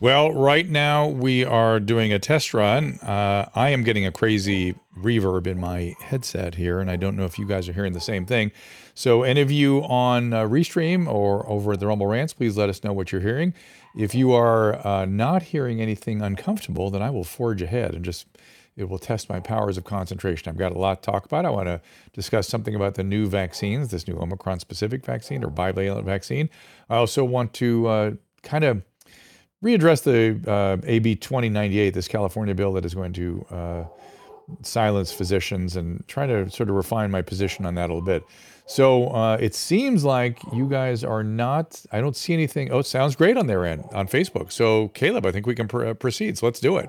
Well, right now we are doing a test run. I am getting a crazy reverb in my headset here, and I don't know if you guys are hearing the same thing. So any of you on Restream or over at the Rumble Rants, please let us know what you're hearing. If you are not hearing anything uncomfortable, then I will forge ahead and just, it will test my powers of concentration. I've got a lot to talk about. I want to discuss something about the new vaccines, this new Omicron-specific vaccine or bivalent vaccine. I also want to kind of readdress the AB 2098, this California bill that is going to silence physicians, and try to sort of refine my position on that a little bit. So it seems like you guys are not, I don't see anything. Oh, it sounds great on their end on Facebook. So Caleb, I think we can proceed. So let's do it.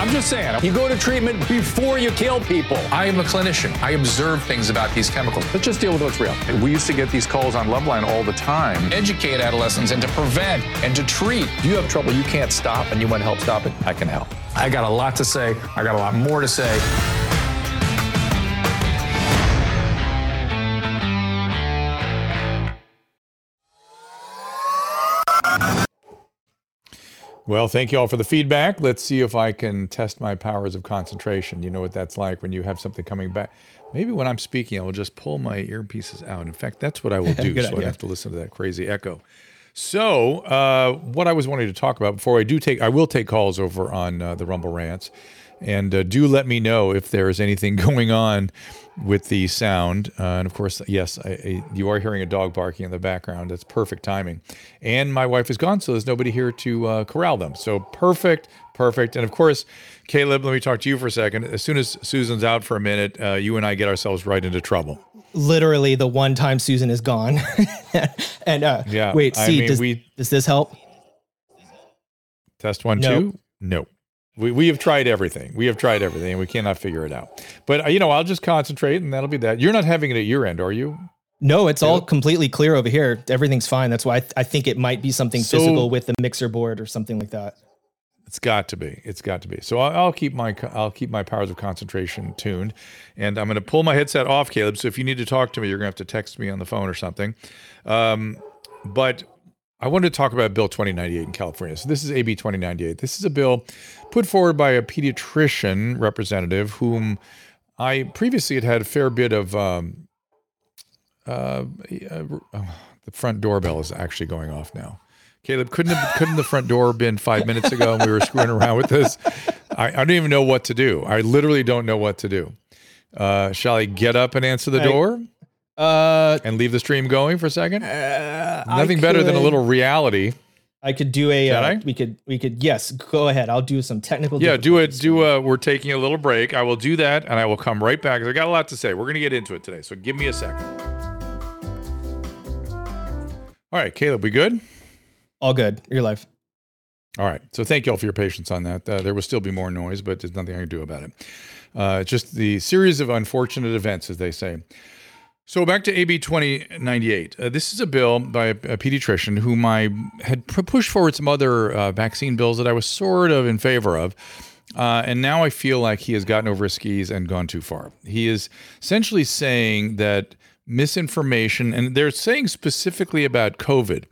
I'm just saying, you go to treatment before you kill people. I am a clinician. I observe things about these chemicals. Let's just deal with what's real. We used to get these calls on Loveline all the time. Educate adolescents and to prevent and to treat. You have trouble you can't stop and you want help stop it, I can help. I got a lot to say. I got a lot more to say. Well, thank you all for the feedback. Let's see if I can test my powers of concentration. You know what that's like when you have something coming back. Maybe when I'm speaking, I will just pull my earpieces out. In fact, that's what I will do, so idea. I don't have to listen to that crazy echo. So what I was wanting to talk about before I will take calls over on the Rumble Rants, and do let me know if there is anything going on with the sound. And of course, yes, you are hearing a dog barking in the background. That's perfect timing. And my wife is gone, so there's nobody here to corral them. So perfect. And of course, Caleb, let me talk to you for a second. As soon as Susan's out for a minute, you and I get ourselves right into trouble. Literally the one time Susan is gone. And yeah, wait, see, I mean, does this help? Test 1, 2? No. We have tried everything. And we cannot figure it out. But, you know, I'll just concentrate and that'll be that. You're not having it at your end, are you? No, it's all completely clear over here. Everything's fine. That's why I think it might be something physical with the mixer board or something like that. It's got to be. So I'll keep my powers of concentration tuned, and I'm going to pull my headset off, Caleb. So if you need to talk to me, you're going to have to text me on the phone or something. But I wanted to talk about Bill 2098 in California. So this is AB 2098. This is a bill put forward by a pediatrician representative whom I previously had a fair bit of. The front doorbell is actually going off now. Caleb, couldn't the front door been 5 minutes ago and we were screwing around with this? I don't even know what to do. I literally don't know what to do. Shall I get up and answer the door and leave the stream going for a second? Nothing better than a little reality. I could do a. We could. Yes, go ahead. I'll do some technical. Yeah, do it. We're taking a little break. I will do that, and I will come right back. I got a lot to say. We're going to get into it today, so give me a second. All right, Caleb, we good? All good. You're live. All right. So thank you all for your patience on that. There will still be more noise, but there's nothing I can do about it. It's just the series of unfortunate events, as they say. So back to AB 2098. This is a bill by a pediatrician whom I had pushed forward some other vaccine bills that I was sort of in favor of. And now I feel like he has gotten over his skis and gone too far. He is essentially saying that misinformation, and they're saying specifically about COVID.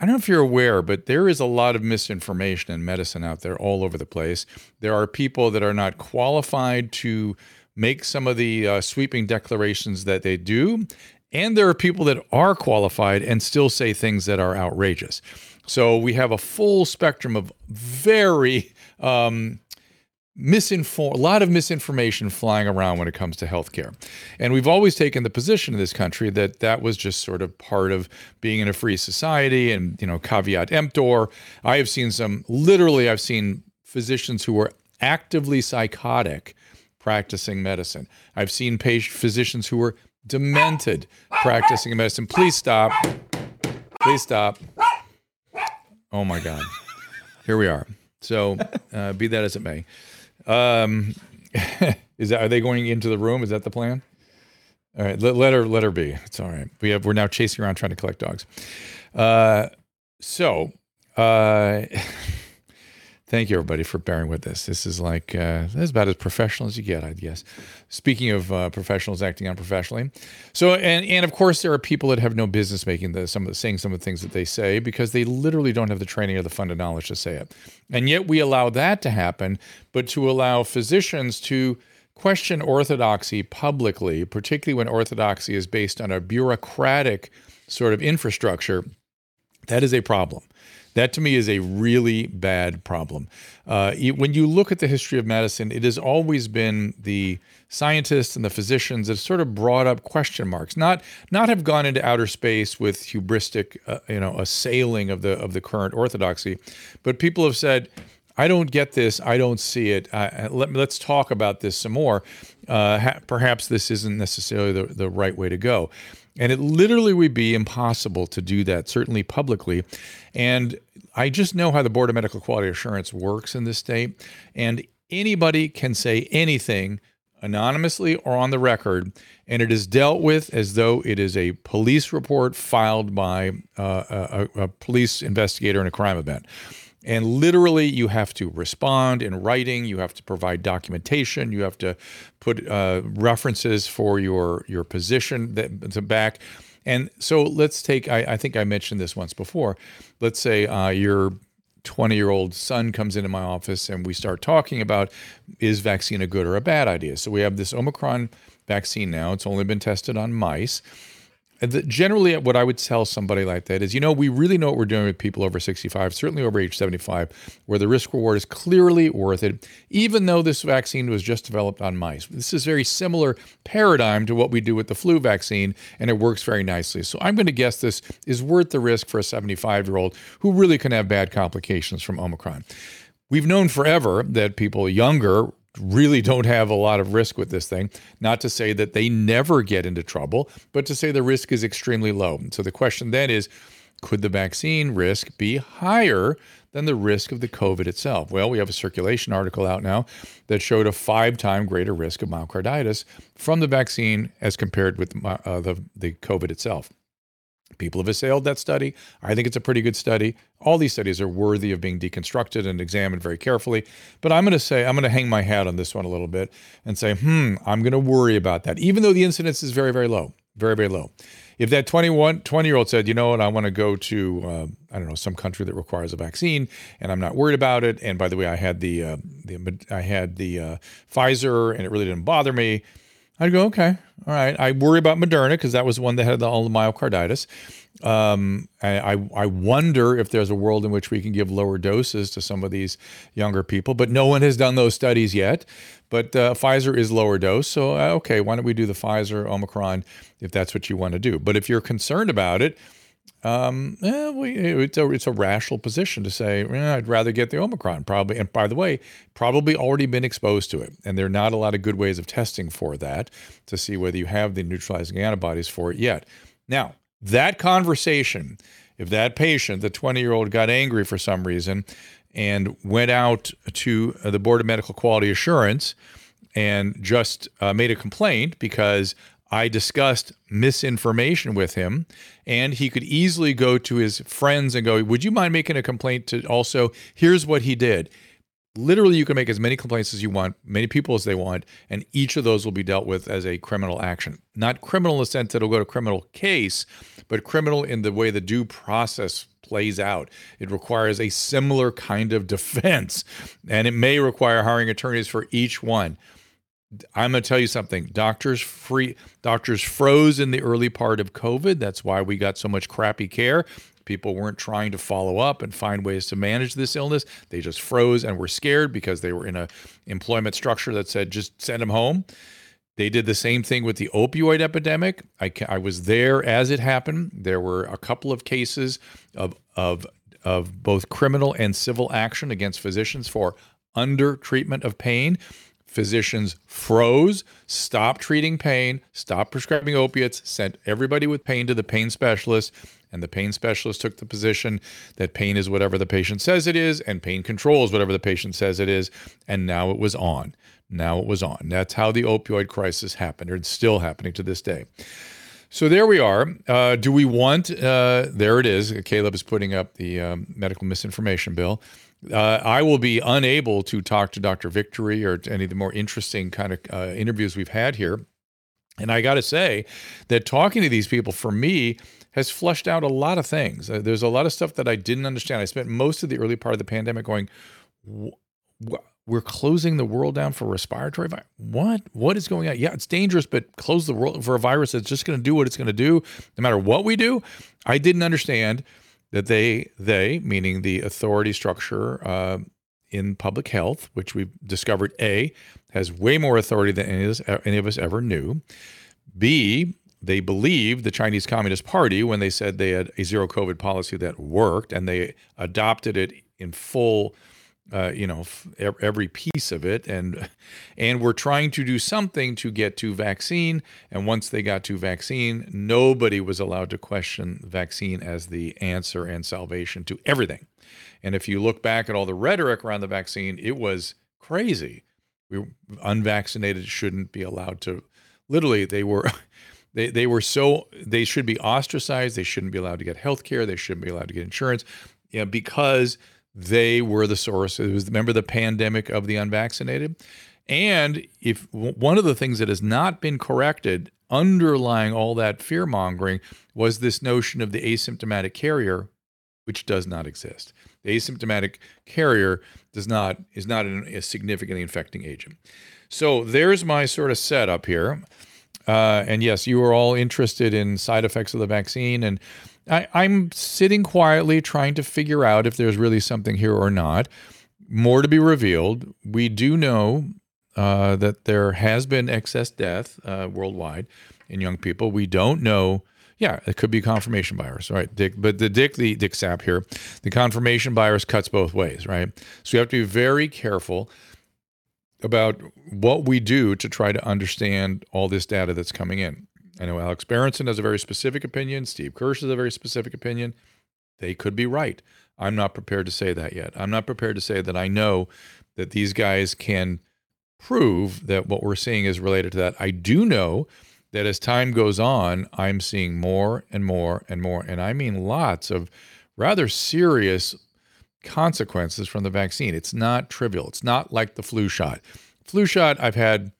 I don't know if you're aware, but there is a lot of misinformation in medicine out there all over the place. There are people that are not qualified to make some of the sweeping declarations that they do. And there are people that are qualified and still say things that are outrageous. So we have a full spectrum of very a lot of misinformation flying around when it comes to healthcare. And we've always taken the position in this country that that was just sort of part of being in a free society and, you know, caveat emptor. I have seen I've seen physicians who were actively psychotic practicing medicine. I've seen physicians who were demented practicing medicine. Please stop. Oh my God. Here we are. So be that as it may. Are they going into the room? Is that the plan? All right. Let her be. It's all right. We're now chasing around trying to collect dogs. So, thank you everybody for bearing with this. This is like, this is about as professional as you get, I guess. Speaking of professionals acting unprofessionally. So, and of course there are people that have no business making saying some of the things that they say because they literally don't have the training or the fund and knowledge to say it. And yet we allow that to happen, but to allow physicians to question orthodoxy publicly, particularly when orthodoxy is based on a bureaucratic sort of infrastructure, that is a problem. That to me is a really bad problem. When you look at the history of medicine, it has always been the scientists and the physicians that sort of brought up question marks, not have gone into outer space with hubristic, assailing of the current orthodoxy, but people have said, I don't get this. I don't see it. Let's talk about this some more. Perhaps this isn't necessarily the right way to go. And it literally would be impossible to do that, certainly publicly. And I just know how the Board of Medical Quality Assurance works in this state. And anybody can say anything anonymously or on the record, and it is dealt with as though it is a police report filed by a police investigator in a crime event. And literally, you have to respond in writing. You have to provide documentation. You have to put references for your position to back. And so let's take, I think I mentioned this once before. Let's say your 20-year-old son comes into my office and we start talking about, is vaccine a good or a bad idea? So we have this Omicron vaccine now. It's only been tested on mice. Generally, what I would tell somebody like that is, we really know what we're doing with people over 65, certainly over age 75, where the risk reward is clearly worth it, even though this vaccine was just developed on mice. This is very similar paradigm to what we do with the flu vaccine, and it works very nicely. So I'm going to guess this is worth the risk for a 75-year-old who really can have bad complications from Omicron. We've known forever that people younger really don't have a lot of risk with this thing, not to say that they never get into trouble, but to say the risk is extremely low. And so the question then is, could the vaccine risk be higher than the risk of the COVID itself? Well, we have a Circulation article out now that showed a 5-time greater risk of myocarditis from the vaccine as compared with the COVID itself. People have assailed that study. I think it's a pretty good study. All these studies are worthy of being deconstructed and examined very carefully. But I'm going to hang my hat on this one a little bit and say, I'm going to worry about that, even though the incidence is very, very low, very, very low. If that 20-year-old said, you know what, I want to go to, some country that requires a vaccine, and I'm not worried about it. And by the way, I had the Pfizer, and it really didn't bother me. I'd go, okay, all right. I worry about Moderna because that was the one that had all the myocarditis. I wonder if there's a world in which we can give lower doses to some of these younger people, but no one has done those studies yet. But Pfizer is lower dose, so okay, why don't we do the Pfizer Omicron if that's what you want to do? But if you're concerned about it, it's a rational position to say, I'd rather get the Omicron probably. And by the way, probably already been exposed to it. And there are not a lot of good ways of testing for that to see whether you have the neutralizing antibodies for it yet. Now, that conversation, if that patient, the 20-year-old got angry for some reason and went out to the Board of Medical Quality Assurance and just made a complaint because I discussed misinformation with him, and he could easily go to his friends and go, would you mind making a complaint to also, here's what he did. Literally, you can make as many complaints as you want, many people as they want, and each of those will be dealt with as a criminal action. Not criminal in the sense that it'll go to criminal case, but criminal in the way the due process plays out. It requires a similar kind of defense, and it may require hiring attorneys for each one. I'm going to tell you something. Doctors froze in the early part of COVID. That's why we got so much crappy care. People weren't trying to follow up and find ways to manage this illness. They just froze and were scared because they were in an employment structure that said, just send them home. They did the same thing with the opioid epidemic. I was there as it happened. There were a couple of cases of both criminal and civil action against physicians for under-treatment of pain. Physicians froze, stopped treating pain, stopped prescribing opiates, sent everybody with pain to the pain specialist, and the pain specialist took the position that pain is whatever the patient says it is, and pain control is whatever the patient says it is, and now it was on. That's how the opioid crisis happened, or it's still happening to this day. So there we are. Do we want, there it is. Caleb is putting up the medical misinformation bill. I will be unable to talk to Dr. Victory or to any of the more interesting kind of interviews we've had here. And I got to say that talking to these people, for me, has flushed out a lot of things. There's a lot of stuff that I didn't understand. I spent most of the early part of the pandemic going, we're closing the world down for respiratory virus. What is going on? Yeah, it's dangerous, but close the world for a virus that's just going to do what it's going to do, no matter what we do. I didn't understand that they meaning the authority structure in public health, which we've discovered, A, has way more authority than any of us ever knew. B, they believed the Chinese Communist Party when they said they had a zero COVID policy that worked, and they adopted it in full. Every piece of it, and we're trying to do something to get to vaccine. And once they got to vaccine, nobody was allowed to question vaccine as the answer and salvation to everything. And if you look back at all the rhetoric around the vaccine, it was crazy. Unvaccinated shouldn't be allowed to. Literally, they were. They were so they should be ostracized. They shouldn't be allowed to get health care. They shouldn't be allowed to get insurance. Yeah, because they were the source. It was, remember, the pandemic of the unvaccinated. And if one of the things that has not been corrected underlying all that fear mongering was this notion of the asymptomatic carrier, which does not exist. The asymptomatic carrier is not a significantly infecting agent. So there's my sort of setup here. And yes, you are all interested in side effects of the vaccine, and I'm sitting quietly trying to figure out if there's really something here or not. More to be revealed. We do know that there has been excess death worldwide in young people. We don't know. Yeah, it could be confirmation virus, right, Dick? But the Dick Sapp here, the confirmation virus cuts both ways, right? So you have to be very careful about what we do to try to understand all this data that's coming in. I know Alex Berenson has a very specific opinion. Steve Kirsch has a very specific opinion. They could be right. I'm not prepared to say that yet. I'm not prepared to say that I know that these guys can prove that what we're seeing is related to that. I do know that as time goes on, I'm seeing more and more and more, and I mean lots of rather serious consequences from the vaccine. It's not trivial. It's not like the flu shot. Flu shot I've had.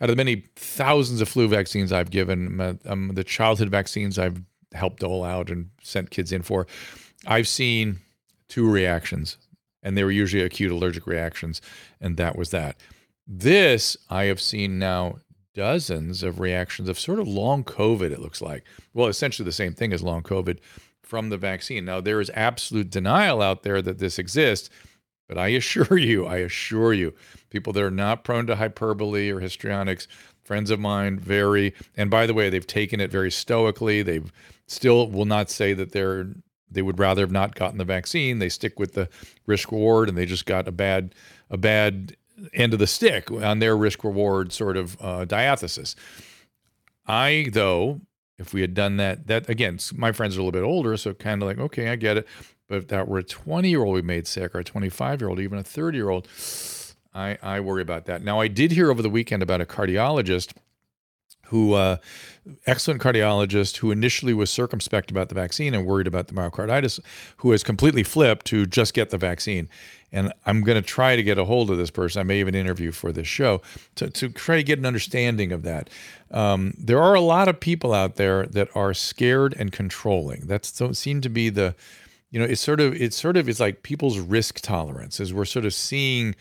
Out of the many thousands of flu vaccines I've given, the childhood vaccines I've helped dole out and sent kids in for, I've seen two reactions, and they were usually acute allergic reactions, and that was that. This, I have seen now dozens of reactions of sort of long COVID, it looks like. Well, essentially the same thing as long COVID from the vaccine. Now, there is absolute denial out there that this exists. But I assure you, people that are not prone to hyperbole or histrionics, friends of mine, and by the way, they've taken it very stoically. They still will not say that they would rather have not gotten the vaccine. They stick with the risk reward, and they just got a bad end of the stick on their risk reward sort of diathesis. If we had done that again, my friends are a little bit older, so kind of like, okay, I get it. But if that were a 20-year-old we made sick, or a 25-year-old, even a 30-year-old, I worry about that. Now, I did hear over the weekend about a cardiologist excellent cardiologist who initially was circumspect about the vaccine and worried about the myocarditis, who has completely flipped to just get the vaccine. And I'm going to try to get a hold of this person. I may even interview for this show to try to get an understanding of that. There are a lot of people out there that are scared and controlling. That seemed to be the, it's like people's risk tolerance, as we're sort of seeing.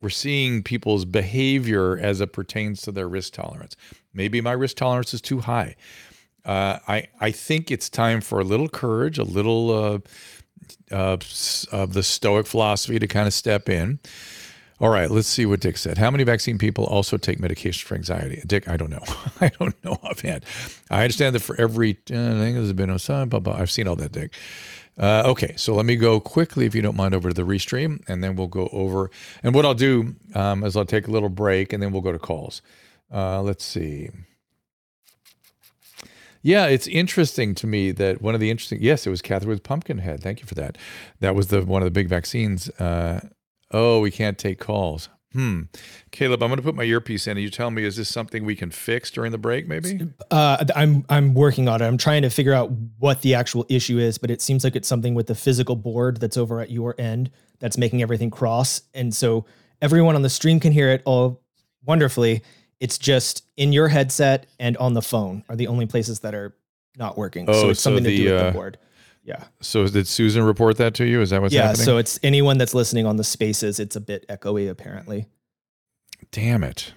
We're seeing people's behavior as it pertains to their risk tolerance. Maybe my risk tolerance is too high. I think it's time for a little courage, a little of the Stoic philosophy to kind of step in. All right, let's see what Dick said. How many vaccine people also take medication for anxiety? Dick, I don't know. I don't know offhand. I understand that for every thing there's been some, blah, blah. I've seen all that, Dick. Okay, so let me go quickly, if you don't mind, over to the restream, and then we'll go over. And what I'll do is I'll take a little break, and then we'll go to calls. Let's see. Yeah, it's interesting to me that yes, it was Catherine with Pumpkinhead. Thank you for that. That was one of the big vaccines. Oh, we can't take calls. Caleb, I'm going to put my earpiece in. Are you telling me, is this something we can fix during the break maybe? I'm working on it. I'm trying to figure out what the actual issue is, but it seems like it's something with the physical board that's over at your end that's making everything cross. And so everyone on the stream can hear it all wonderfully. It's just in your headset and on the phone are the only places that are not working. Oh, so it's something to do with the board. Yeah. So did Susan report that to you? Is that what's happening? Yeah, so it's anyone that's listening on the spaces, it's a bit echoey apparently. Damn it.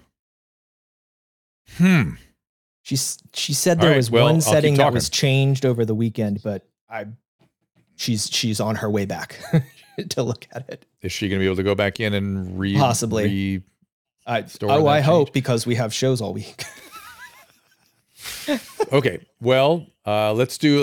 She said there was one setting that was changed over the weekend, but she's on her way back to look at it. Is she going to be able to go back in and read? Possibly. I hope, because we have shows all week. Okay. Well, let's get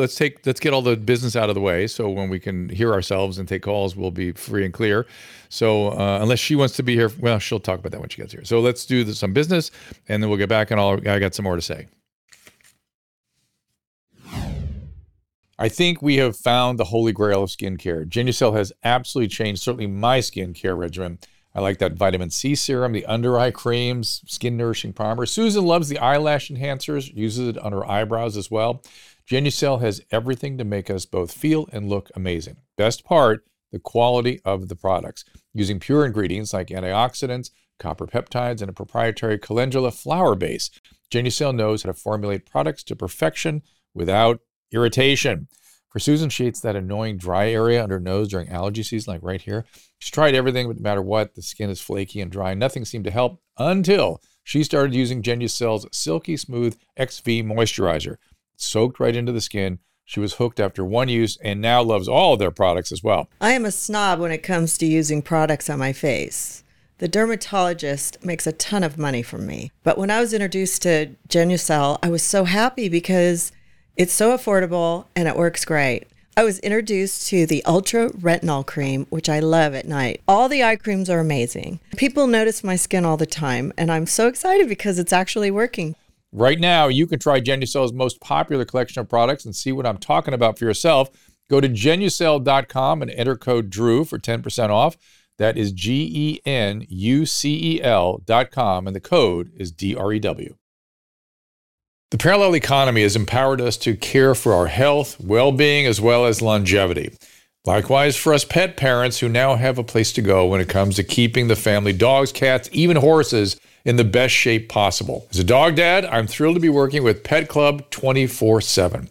all the business out of the way. So when we can hear ourselves and take calls, we'll be free and clear. So unless she wants to be here, well, she'll talk about that when she gets here. So let's do some business and then we'll get back and I got some more to say. I think we have found the holy grail of skincare. Genucel has absolutely changed, certainly my skincare regimen. I like that vitamin C serum, the under eye creams, skin nourishing primer. Susan loves the eyelash enhancers, uses it on her eyebrows as well. Genucel has everything to make us both feel and look amazing. Best part, the quality of the products. Using pure ingredients like antioxidants, copper peptides, and a proprietary calendula flower base, Genucel knows how to formulate products to perfection without irritation. For Susan, she hates that annoying dry area under her nose during allergy season, like right here. She's tried everything, but no matter what, the skin is flaky and dry. Nothing seemed to help until she started using Genucel's Silky Smooth XV Moisturizer. It soaked right into the skin. She was hooked after one use and now loves all of their products as well. I am a snob when it comes to using products on my face. The dermatologist makes a ton of money from me. But when I was introduced to Genucel, I was so happy because it's so affordable and it works great. I was introduced to the Ultra Retinol Cream, which I love at night. All the eye creams are amazing. People notice my skin all the time, and I'm so excited because it's actually working. Right now, you can try Genucel's most popular collection of products and see what I'm talking about for yourself. Go to Genucel.com and enter code DREW for 10% off. That is Genucel.com, and the code is DREW. The parallel economy has empowered us to care for our health, well-being, as well as longevity. Likewise, for us pet parents who now have a place to go when it comes to keeping the family dogs, cats, even horses in the best shape possible. As a dog dad, I'm thrilled to be working with Pet Club 24/7,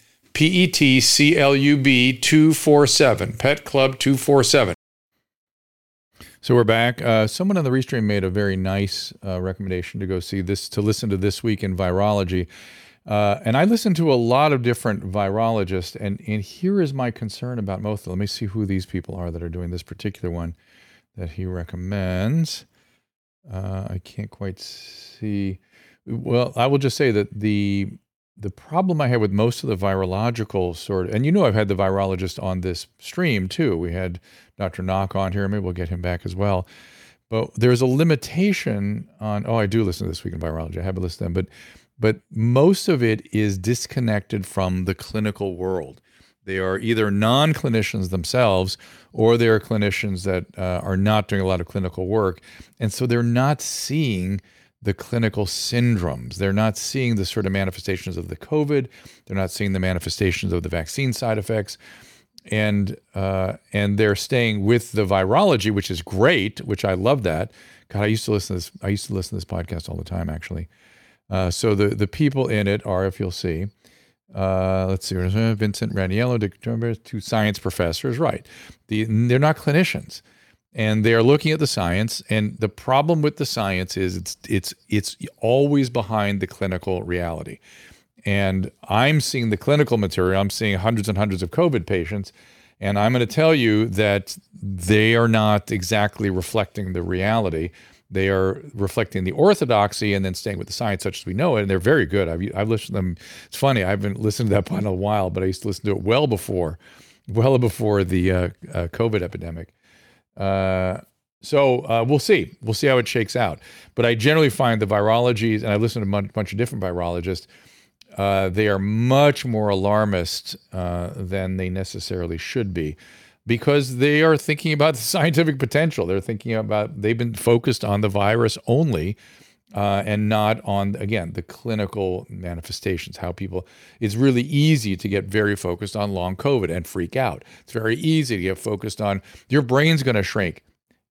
PETCLUB 247, Pet Club 247. So we're back. Someone on the restream made a very nice recommendation to go see this, to listen to This Week in Virology. And I listened to a lot of different virologists, and here is my concern about most. Let me see who these people are that are doing this particular one that he recommends. I can't quite see. Well, I will just say that the problem I had with most of the virological sort of, and I've had the virologist on this stream too. We had Dr. Knock on here. Maybe we'll get him back as well. But there's a limitation on, I do listen to This Week in Virology. I have a list of them, but most of it is disconnected from the clinical world. They are either non-clinicians themselves, or they are clinicians that are not doing a lot of clinical work. And so they're not seeing the clinical syndromes. They're not seeing the sort of manifestations of the COVID. They're not seeing the manifestations of the vaccine side effects. And they're staying with the virology, which is great, which I love that. God, I used to listen to this podcast all the time, actually. So the people in it are, if you'll see, let's see, Vincent Raniello, two science professors, right? They're not clinicians, and they're looking at the science. And the problem with the science is it's always behind the clinical reality. And I'm seeing the clinical material. I'm seeing hundreds and hundreds of COVID patients. And I'm going to tell you that they are not exactly reflecting the reality. They are reflecting the orthodoxy and then staying with the science such as we know it. And they're very good. I've listened to them. It's funny. I haven't listened to that pod in a while, but I used to listen to it well before the COVID epidemic. So we'll see. We'll see how it shakes out. But I generally find the virologies, and I listen to a bunch of different virologists, they are much more alarmist than they necessarily should be, because they are thinking about the scientific potential. They've been focused on the virus only and not on, again, the clinical manifestations, it's really easy to get very focused on long COVID and freak out. It's very easy to get focused on your brain's going to shrink.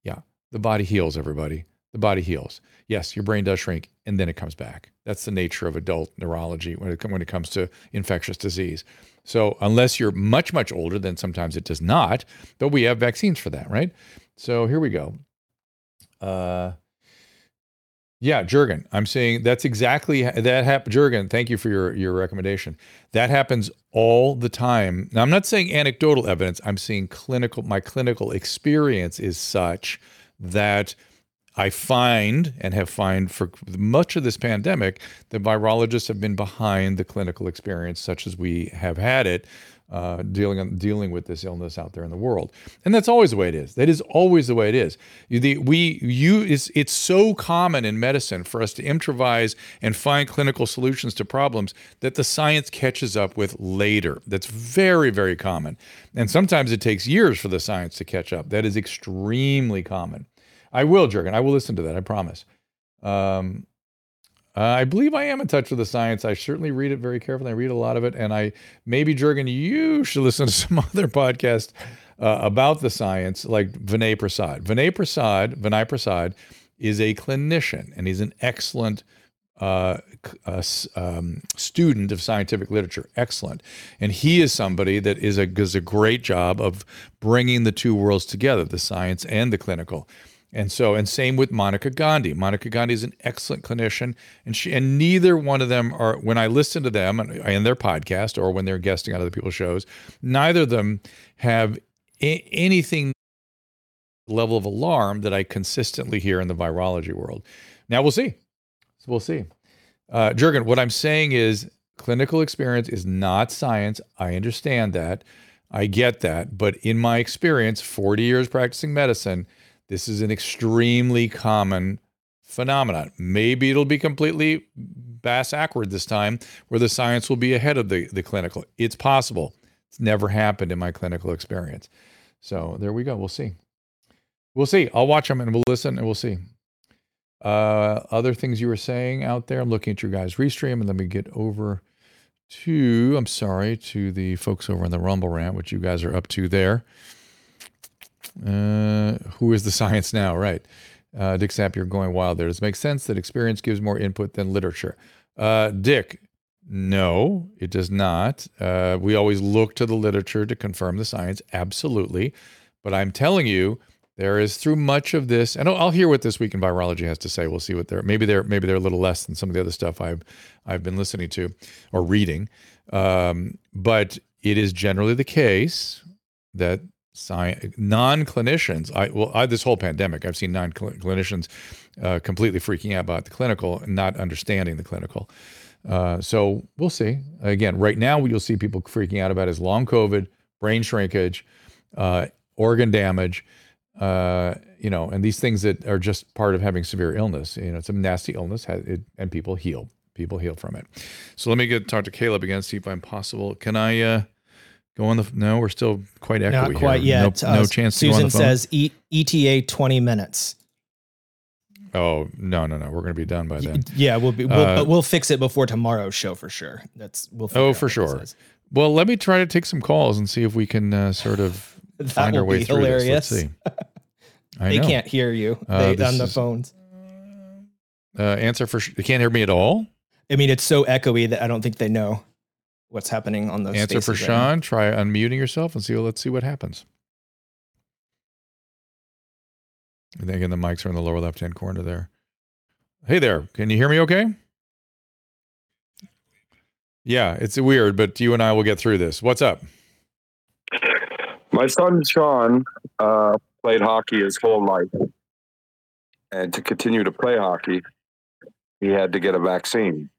Yeah, the body heals, everybody. The body heals. Yes, your brain does shrink, and then it comes back. That's the nature of adult neurology when it comes to infectious disease. So unless you're much, much older, then sometimes it does not, but we have vaccines for that, right? So here we go. Jurgen, I'm saying that's exactly that happened. Jurgen, thank you for your recommendation. That happens all the time. Now, I'm not saying anecdotal evidence. I'm seeing my clinical experience is such that I find and have found for much of this pandemic that virologists have been behind the clinical experience such as we have had it dealing with this illness out there in the world. And that's always the way it is. That is always the way it is. It's so common in medicine for us to improvise and find clinical solutions to problems that the science catches up with later. That's very, very common. And sometimes it takes years for the science to catch up. That is extremely common. I will, Jurgen. I will listen to that. I promise. I believe I am in touch with the science. I certainly read it very carefully. I read a lot of it. And maybe, Jurgen, you should listen to some other podcast about the science, like Vinay Prasad. Vinay Prasad is a clinician, and he's an excellent student of scientific literature, excellent. And he is somebody that does a great job of bringing the two worlds together, the science and the clinical. And same with Monica Gandhi. Monica Gandhi is an excellent clinician, and neither one of them are, when I listen to them and their podcast or when they're guesting on other people's shows, neither of them have anything level of alarm that I consistently hear in the virology world. Now we'll see. So we'll see. Jurgen, what I'm saying is clinical experience is not science. I understand that. I get that. But in my experience, 40 years practicing medicine, this is an extremely common phenomenon. Maybe it'll be completely bass-ackward this time, where the science will be ahead of the clinical. It's possible. It's never happened in my clinical experience. So there we go. We'll see. We'll see. I'll watch them, and we'll listen, and we'll see. Other things you were saying out there, I'm looking at your guys' restream, and let me get over to the folks over on the Rumble Rant, which you guys are up to there. Who is the science now, right? Dick Sapp, you're going wild there. Does it make sense that experience gives more input than literature? Dick, no, it does not. We always look to the literature to confirm the science, absolutely. But I'm telling you, there is through much of this, and I'll hear what This Week in Virology has to say. We'll see what maybe they're a little less than some of the other stuff I've been listening to or reading. But it is generally the case that non-clinicians. This whole pandemic, I've seen non-clinicians completely freaking out about the clinical and not understanding the clinical. So we'll see. Again, right now, what you'll see people freaking out about is long COVID, brain shrinkage, organ damage, and these things that are just part of having severe illness. It's a nasty illness, and people heal. People heal from it. So let me talk to Caleb again, see if I'm possible. Can I? No, we're still quite echoey. Not quite yet. No chance to go on the phone. Susan says ETA 20 minutes. Oh, no. We're going to be done by then. Yeah, we'll fix it before tomorrow's show for sure. We'll figure out for sure. Well, let me try to take some calls and see if we can sort of find our way through hilarious. This. Let's see. They can't hear you on the phones. They can't hear me at all? I mean, it's so echoey that I don't think they know what's happening on those answer for Sean. Right, try unmuting yourself and see. Well, let's see what happens. And then again, the mics are in the lower left-hand corner there. Hey there, can you hear me okay? Yeah, it's weird, but you and I will get through this. What's up? My son, Sean, played hockey his whole life. And to continue to play hockey, he had to get a vaccine.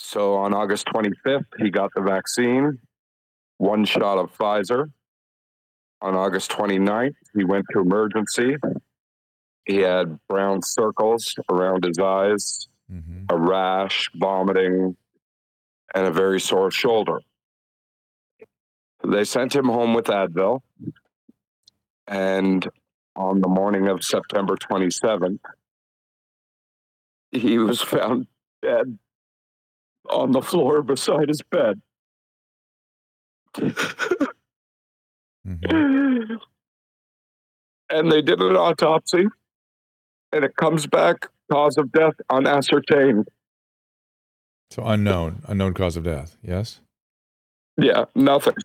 So on August 25th, he got the vaccine, one shot of Pfizer. On August 29th, he went to emergency. He had brown circles around his eyes, mm-hmm. a rash, vomiting, and a very sore shoulder. They sent him home with Advil. And on the morning of September 27th, he was found dead on the floor beside his bed. Mm-hmm. And they did an autopsy, and it comes back cause of death unascertained. So unknown cause of death. Yes. Yeah, nothing.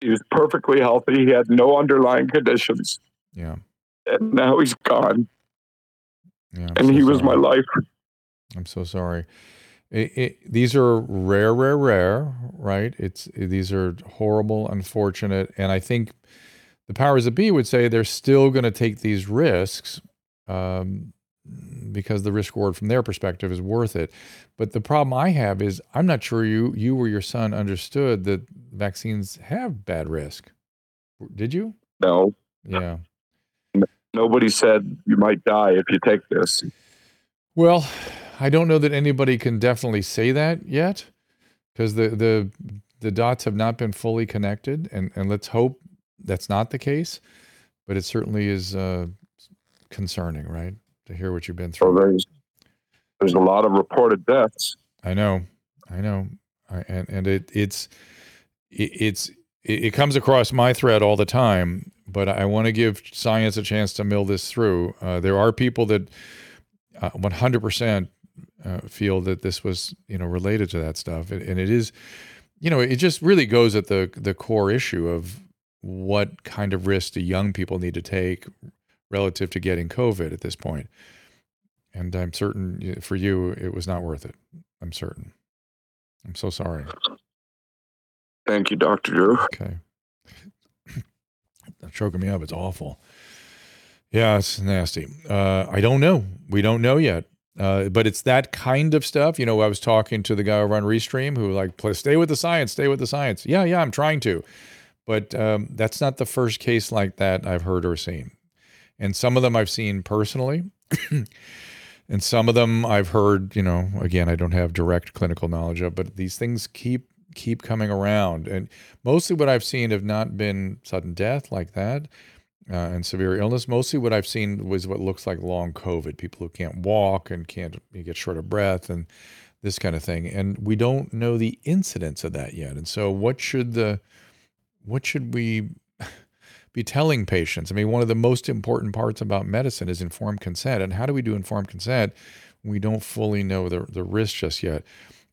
He was perfectly healthy. He had no underlying conditions. Yeah. And now he's gone. Yeah, and he was my life. I'm so sorry. These are rare, right? These are horrible, unfortunate, and I think the powers that be would say they're still going to take these risks because the risk reward from their perspective is worth it. But the problem I have is I'm not sure you or your son understood that vaccines have bad risk. Did you? No. Yeah. Nobody said you might die if you take this. Well, I don't know that anybody can definitely say that yet because the dots have not been fully connected, and let's hope that's not the case, but it certainly is concerning, right, to hear what you've been through. Well, there's a lot of reported deaths. I know. It comes across my thread all the time, but I want to give science a chance to mill this through. There are people that 100% feel that this was, related to that stuff. And it is, it just really goes at the core issue of what kind of risk do young people need to take relative to getting COVID at this point. And I'm certain for you, it was not worth it. I'm certain. I'm so sorry. Thank you, Dr. Drew. Okay. That's choking me up. It's awful. Yeah, it's nasty. I don't know. We don't know yet. But it's that kind of stuff. I was talking to the guy over on Restream who stay with the science. Yeah, I'm trying to. But that's not the first case like that I've heard or seen. And some of them I've seen personally. And some of them I've heard, again, I don't have direct clinical knowledge of, but these things keep coming around. And mostly what I've seen have not been sudden death like that. And severe illness. Mostly what I've seen was what looks like long COVID, people who can't walk and get short of breath and this kind of thing. And we don't know the incidence of that yet. And so what should we be telling patients? I mean, one of the most important parts about medicine is informed consent. And how do we do informed consent? We don't fully know the risk just yet.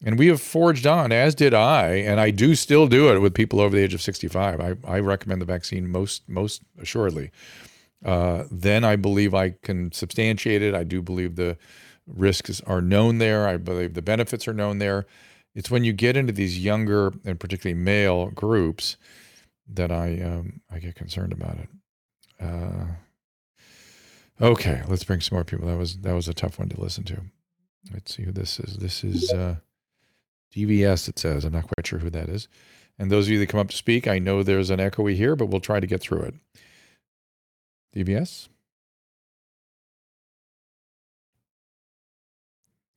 And we have forged on, as did I, and I do still do it with people over the age of 65. I recommend the vaccine most assuredly. Then I believe I can substantiate it. I do believe the risks are known there. I believe the benefits are known there. It's when you get into these younger and particularly male groups that I get concerned about it. Okay, let's bring some more people. That was a tough one to listen to. Let's see who this is. This is... DVS, it says. I'm not quite sure who that is. And those of you that come up to speak, I know there's an echoey here, but we'll try to get through it. DVS?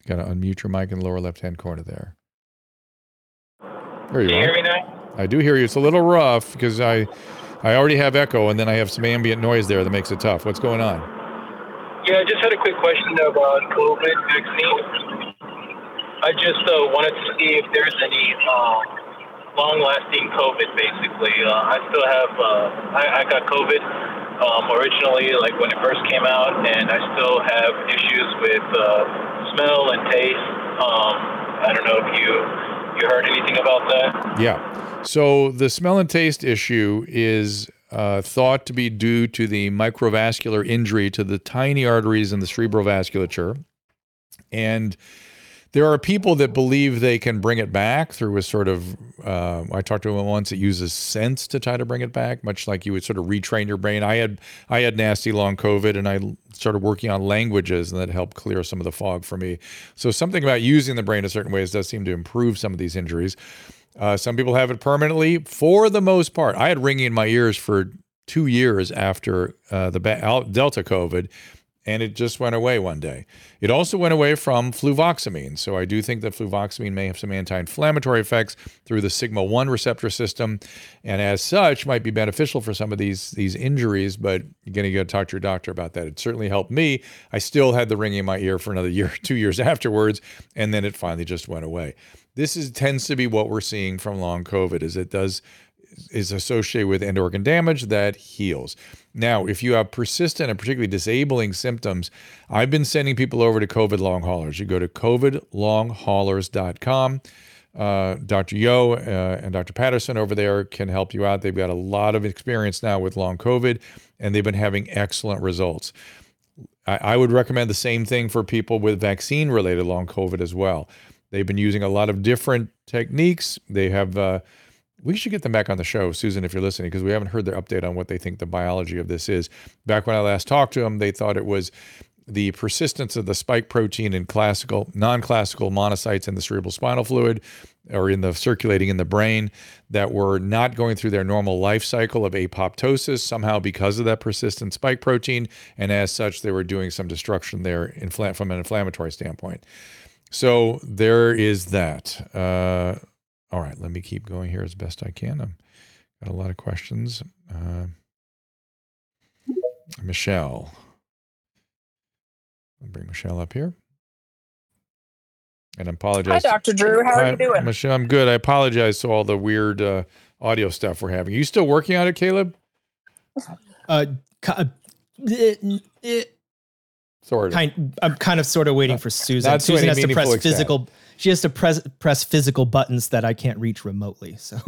Got to unmute your mic in the lower left-hand corner there. There you are. Can you hear me now? I do hear you. It's a little rough because I already have echo, and then I have some ambient noise there that makes it tough. What's going on? Yeah, I just had a quick question about COVID vaccine. I just wanted to see if there's any long-lasting COVID, basically. I still have, I got COVID originally, like when it first came out, and I still have issues with smell and taste. I don't know if you heard anything about that. Yeah. So the smell and taste issue is thought to be due to the microvascular injury to the tiny arteries in the cerebrovasculature. And there are people that believe they can bring it back through a sort of, I talked to one once that uses scents to try to bring it back, much like you would sort of retrain your brain. I had nasty long COVID, and I started working on languages, and that helped clear some of the fog for me. So something about using the brain in certain ways does seem to improve some of these injuries. Some people have it permanently. For the most part, I had ringing in my ears for 2 years after the Delta COVID, and it just went away one day. It also went away from fluvoxamine. So I do think that fluvoxamine may have some anti-inflammatory effects through the sigma 1 receptor system, and as such might be beneficial for some of these injuries, but you're going to go talk to your doctor about that. It certainly helped me. I still had the ringing in my ear for another year, 2 years afterwards, and then it finally just went away. This tends to be what we're seeing from long COVID, is it is associated with end organ damage that heals. Now, if you have persistent and particularly disabling symptoms, I've been sending people over to COVID long haulers. You go to covidlonghaulers.com. Dr. Yo and Dr. Patterson over there can help you out. They've got a lot of experience now with long COVID, and they've been having excellent results. I would recommend the same thing for people with vaccine-related long COVID as well. They've been using a lot of different techniques. They have... we should get them back on the show, Susan, if you're listening, because we haven't heard their update on what they think the biology of this is. Back when I last talked to them, they thought it was the persistence of the spike protein in non-classical monocytes in the cerebral spinal fluid or in the circulating in the brain that were not going through their normal life cycle of apoptosis somehow because of that persistent spike protein. And as such, they were doing some destruction there from an inflammatory standpoint. So there is that. All right, let me keep going here as best I can. I've got a lot of questions. Michelle. I'll bring Michelle up here. And I apologize. Hi, Dr. Drew. How are you doing? Michelle, I'm good. I apologize to all the weird audio stuff we're having. Are you still working on it, Caleb? Sort of. I'm kind of sort of waiting for Susan. Not Susan has to press physical... She has to press physical buttons that I can't reach remotely. So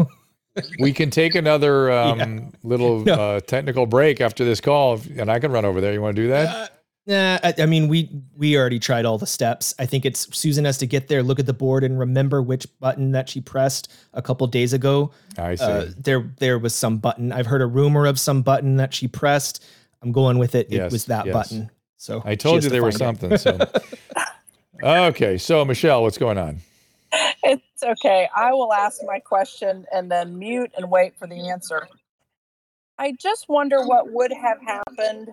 we can take another technical break after this call, and I can run over there. You want to do that? Nah, I mean, we already tried all the steps. I think it's Susan has to get there, look at the board, and remember which button that she pressed a couple days ago. I see. There was some button. I've heard a rumor of some button that she pressed. I'm going with it. Yes, it was that button. So I told you there was something. So. Okay, so Michelle, what's going on? It's okay. I will ask my question and then mute and wait for the answer. I just wonder what would have happened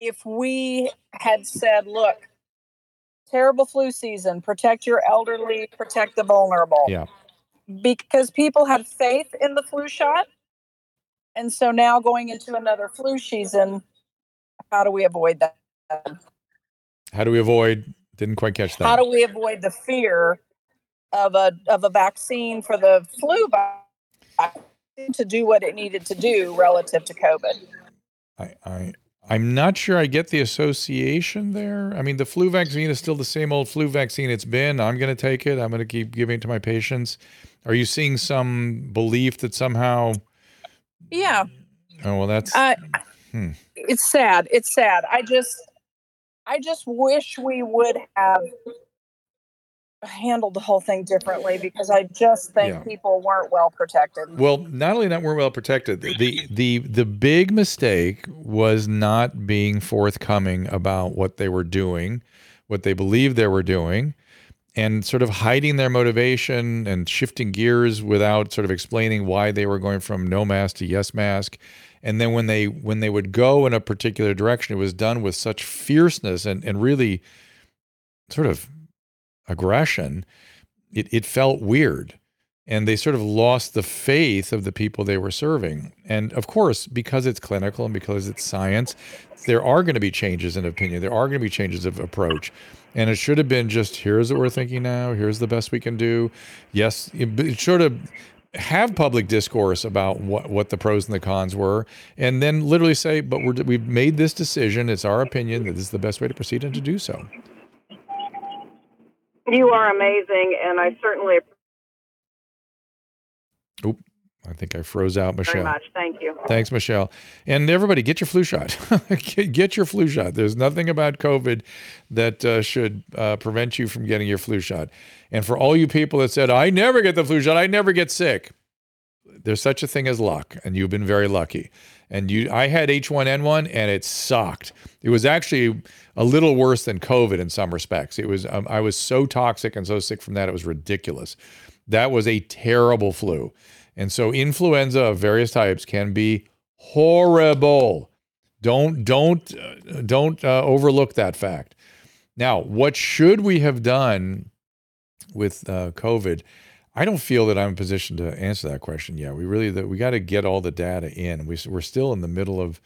if we had said, look, terrible flu season, protect your elderly, protect the vulnerable. Yeah. Because people had faith in the flu shot. And so now going into another flu season, how do we avoid that? Didn't quite catch that. How do we avoid the fear of a vaccine for the flu vaccine to do what it needed to do relative to COVID? I'm not sure I get the association there. I mean, the flu vaccine is still the same old flu vaccine it's been. I'm going to take it. I'm going to keep giving it to my patients. Are you seeing some belief that somehow? Yeah. Oh, well, that's... It's sad. It's sad. I just wish we would have handled the whole thing differently, because I just think people weren't well protected. Well, not only that, weren't well protected. The big mistake was not being forthcoming about what they were doing, what they believed they were doing, and sort of hiding their motivation and shifting gears without sort of explaining why they were going from no mask to yes mask. And then when they would go in a particular direction, it was done with such fierceness and really sort of aggression, it felt weird. And they sort of lost the faith of the people they were serving. And of course, because it's clinical and because it's science, there are going to be changes in opinion. There are going to be changes of approach. And it should have been just, here's what we're thinking now. Here's the best we can do. Yes, it should have have public discourse about what the pros and the cons were, and then literally say, but we've made this decision. It's our opinion that this is the best way to proceed and to do so. You are amazing, and I certainly appreciate. Oop, I think I froze out, Michelle. Very much. Thank you. Thanks, Michelle. And everybody, get your flu shot. Get your flu shot. There's nothing about COVID that should prevent you from getting your flu shot. And for all you people that said, I never get the flu shot, I never get sick, there's such a thing as luck, and you've been very lucky. And I had H1N1, and it sucked. It was actually a little worse than COVID in some respects. It was I was so toxic and so sick from that, it was ridiculous. That was a terrible flu. And so influenza of various types can be horrible. Don't overlook that fact. Now, what should we have done with COVID? I don't feel that I'm in position to answer that question yet. We got to get all the data in. We're still in the middle of,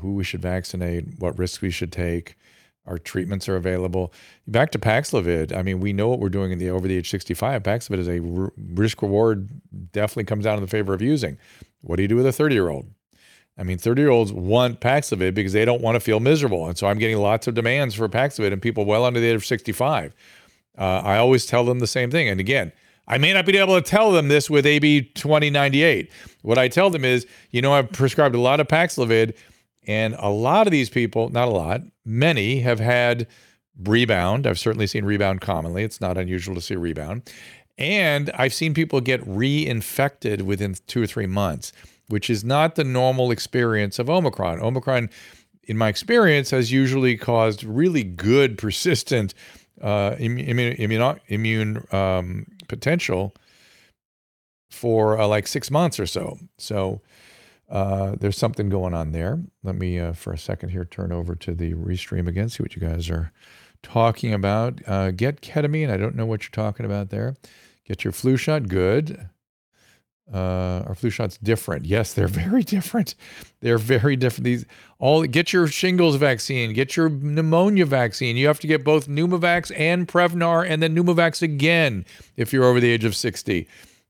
who we should vaccinate, what risks we should take. Our treatments are available. Back to Paxlovid. I mean, we know what we're doing in the over the age 65. Paxlovid is a risk reward, definitely comes down in the favor of using. What do you do with a 30-year-old? I mean, 30-year-olds want Paxlovid because they don't want to feel miserable. And so I'm getting lots of demands for Paxlovid and people well under the age of 65. I always tell them the same thing. And again, I may not be able to tell them this with AB 2098. What I tell them is, I've prescribed a lot of Paxlovid. And a lot of these people, not a lot, many have had rebound. I've certainly seen rebound commonly. It's not unusual to see rebound. And I've seen people get reinfected within 2 or 3 months, which is not the normal experience of Omicron. Omicron, in my experience, has usually caused really good, persistent immune potential for like 6 months or so. So there's something going on there. Let me, for a second here, turn over to the restream again, see what you guys are talking about. Get ketamine. I don't know what you're talking about there. Get your flu shot. Good. Our flu shot's different. Yes, they're very different. They're very different. Get your shingles vaccine. Get your pneumonia vaccine. You have to get both Pneumovax and Prevnar and then Pneumovax again if you're over the age of 60.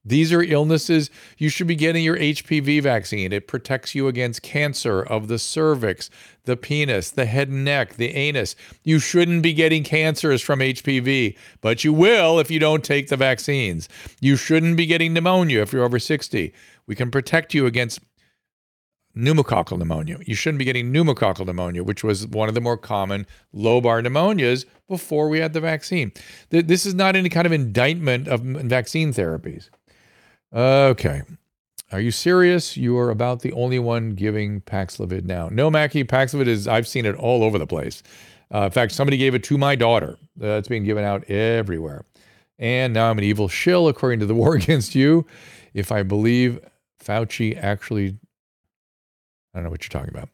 These are illnesses. You should be getting your HPV vaccine. It protects you against cancer of the cervix, the penis, the head and neck, the anus. You shouldn't be getting cancers from HPV, but you will if you don't take the vaccines. You shouldn't be getting pneumonia if you're over 60. We can protect you against pneumococcal pneumonia. You shouldn't be getting pneumococcal pneumonia, which was one of the more common lobar pneumonias before we had the vaccine. This is not any kind of indictment of vaccine therapies. Okay. Are you serious? You are about the only one giving Paxlovid now. No, Mackie, Paxlovid is, I've seen it all over the place. In fact, somebody gave it to my daughter. It's being given out everywhere. And now I'm an evil shill, according to the war against you. If I believe Fauci actually, I don't know what you're talking about.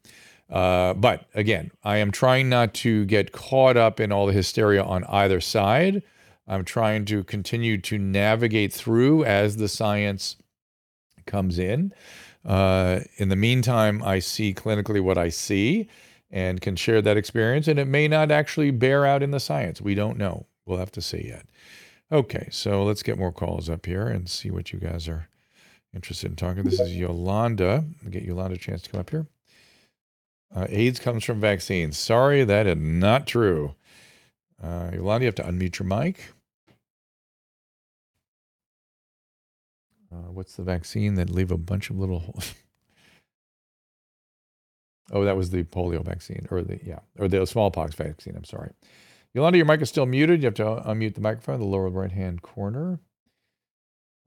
But again, I am trying not to get caught up in all the hysteria on either side. I'm trying to continue to navigate through as the science comes in. In the meantime, I see clinically what I see and can share that experience, and it may not actually bear out in the science. We don't know. We'll have to see yet. Okay, so let's get more calls up here and see what you guys are interested in talking. This is Yolanda. I'll get Yolanda a chance to come up here. AIDS comes from vaccines. Sorry, that is not true. Yolanda, you have to unmute your mic. What's the vaccine that leave a bunch of little holes? Oh, that was the polio vaccine, or the smallpox vaccine. I'm sorry. Yolanda, your mic is still muted. You have to unmute the microphone, the lower right-hand corner.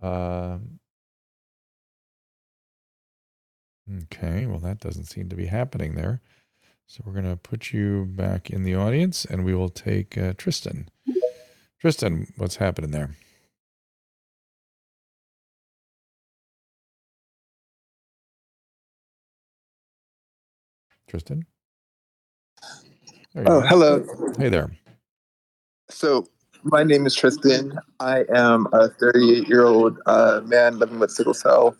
Okay, well, that doesn't seem to be happening there. So we're going to put you back in the audience, and we will take Tristan. Tristan, what's happening there? Tristan? There you go. Hello. Hey there. So My name is Tristan. I am a 38-year-old man living with sickle cell.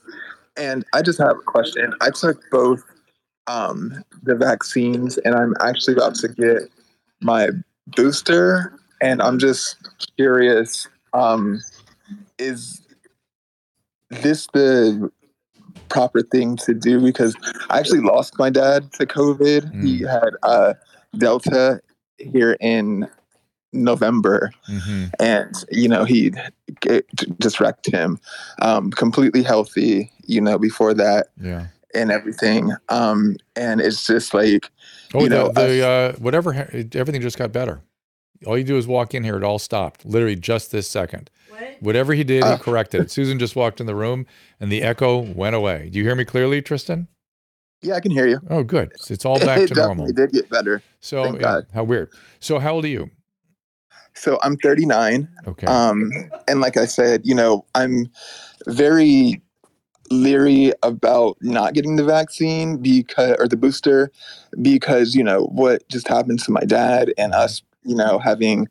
And I just have a question. I took both the vaccines, and I'm actually about to get my booster. And I'm just curious, is this the proper thing to do? Because I actually lost my dad to COVID. He had Delta here in November. And, you know, it just wrecked him. Completely healthy, you know, before that and everything. And it's just like, everything just got better. All you do is walk in here. It all stopped literally just this second. Whatever he did, he corrected it. Susan just walked in the room and the echo went away. Do you hear me clearly, Tristan? Yeah, I can hear you. Oh, good. It's all back to normal. It did get better. So yeah, how weird. So how old are you? So I'm 39. Okay. And like I said, you know, I'm very leery about not getting the vaccine or the booster because, you know, what just happened to my dad and us, you know, having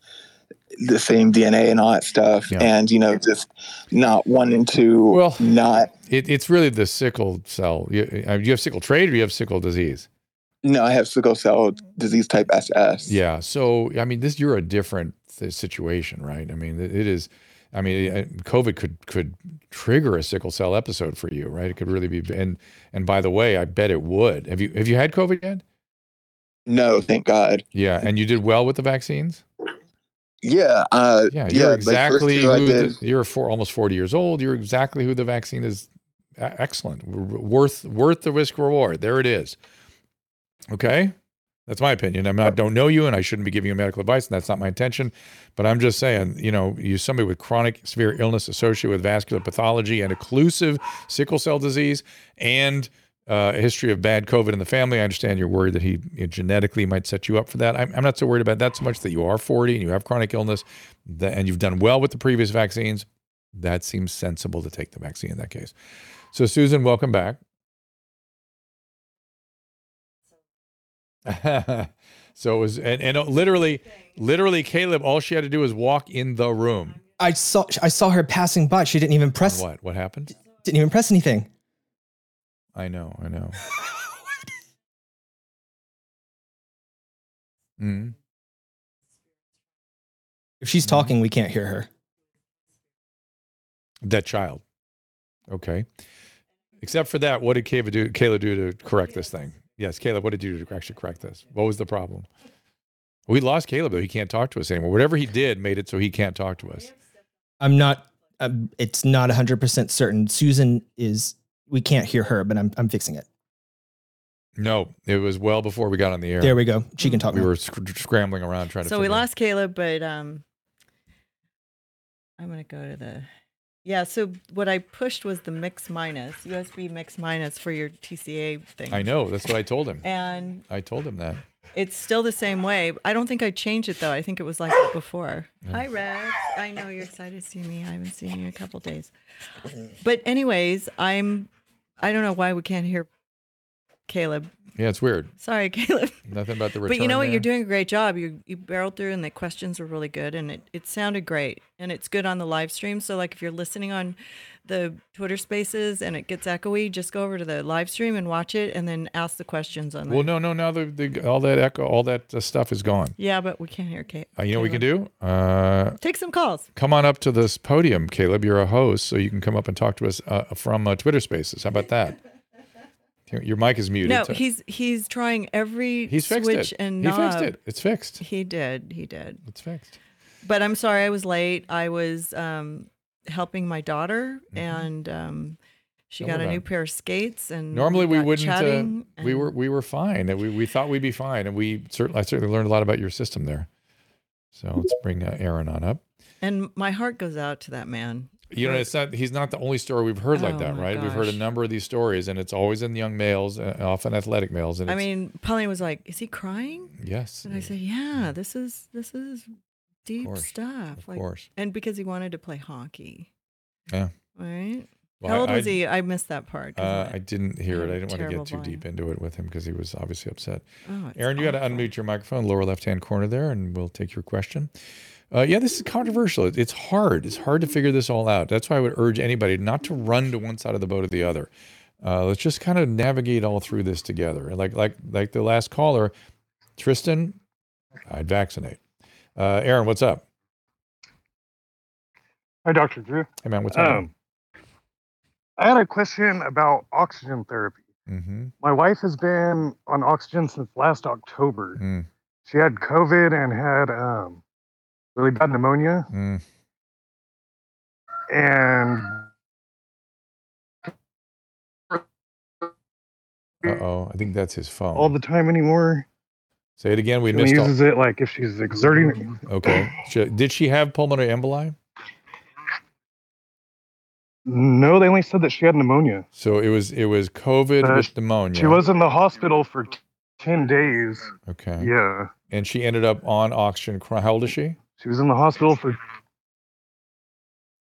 the same DNA and all that stuff and, you know, just not wanting to It's really the sickle cell. You have sickle trait or you have sickle disease? No, I have sickle cell disease type SS. Yeah. So, I mean, you're a different situation, right? I mean, it is, I mean, COVID could trigger a sickle cell episode for you, right? It could really be, and by the way, I bet it would. Have you had COVID yet? No, thank God. Yeah. And you did well with the vaccines? Yeah. You're almost 40 years old. You're exactly who the vaccine is. Excellent. Worth the risk reward. There it is. Okay. That's my opinion. I don't know you and I shouldn't be giving you medical advice and that's not my intention, but I'm just saying, you know, you're somebody with chronic severe illness associated with vascular pathology and occlusive sickle cell disease and a history of bad COVID in the family. I understand you're worried that he genetically might set you up for that. I'm not so worried about that so much that you are 40 and you have chronic illness and you've done well with the previous vaccines. That seems sensible to take the vaccine in that case. So Susan, welcome back. So it was, and literally Caleb, all she had to do was walk in the room. I saw her passing by. She didn't even press. And what happened? Didn't even press anything. I know. Mm. If she's talking, we can't hear her. That child. Okay. Except for that, what did Kayla do to correct this thing? Yes, Caleb, what did you do to actually correct this? What was the problem? We lost Caleb, though. He can't talk to us anymore. Whatever he did made it so he can't talk to us. It's not 100% certain. Susan is, we can't hear her, but I'm fixing it. No, it was well before we got on the air. There we go. She can talk. We were scrambling around trying to figure it out. So we lost Caleb, but I'm going to go to the... Yeah, so what I pushed was the USB mix minus for your TCA thing. I know, that's what I told him. And I told him that. It's still the same way. I don't think I changed it, though. I think it was like that before. Yeah. Hi, Rex. I know you're excited to see me. I haven't seen you in a couple days. But anyways, I don't know why we can't hear Caleb. Yeah, it's weird. Sorry, Caleb. Nothing about the return. But you know what? You're doing a great job. You barreled through, and the questions were really good, and it sounded great, and it's good on the live stream. So, like, if you're listening on the Twitter Spaces and it gets echoey, just go over to the live stream and watch it, and then ask the questions on there. Well, no, now all that echo, all that stuff is gone. Yeah, but we can't hear Caleb. You know what we can do? Take some calls. Come on up to this podium, Caleb. You're a host, so you can come up and talk to us from Twitter Spaces. How about that? Your mic is muted. No, he's trying every switch it. And knob. He fixed it. It's fixed. He did. It's fixed. But I'm sorry I was late. I was helping my daughter, and she got a new pair of skates. And normally we wouldn't. We were fine. We thought we'd be fine, and I certainly learned a lot about your system there. So let's bring Aaron on up. And my heart goes out to that man. You know, he's not the only story we've heard like that, right? Gosh. We've heard a number of these stories, and it's always in young males, often athletic males. And Pauline was like, "Is he crying?" Yes. And I said, "Yeah, this is deep stuff." Of course. And because he wanted to play hockey. Yeah. Right. Well, how old was he? I missed that part. I didn't hear it. I didn't want to get too deep into it with him because he was obviously upset. Aaron, you got to unmute your microphone, lower left-hand corner there, and we'll take your question. Yeah, this is controversial. It's hard. It's hard to figure this all out. That's why I would urge anybody not to run to one side of the boat or the other. Let's just kind of navigate all through this together. And like the last caller, Tristan, I'd vaccinate. Aaron, what's up? Hi, Dr. Drew. Hey, man, what's up? I had a question about oxygen therapy. Mm-hmm. My wife has been on oxygen since last October. Mm. She had COVID and had really bad pneumonia. Mm. And I think that's his phone. All the time anymore. Say it again. She uses it like if she's exerting. Okay. Did she have pulmonary emboli? No, they only said that she had pneumonia. So it was COVID with pneumonia. She was in the hospital for 10 days. Okay. Yeah. And she ended up on oxygen. How old is she? She was in the hospital for...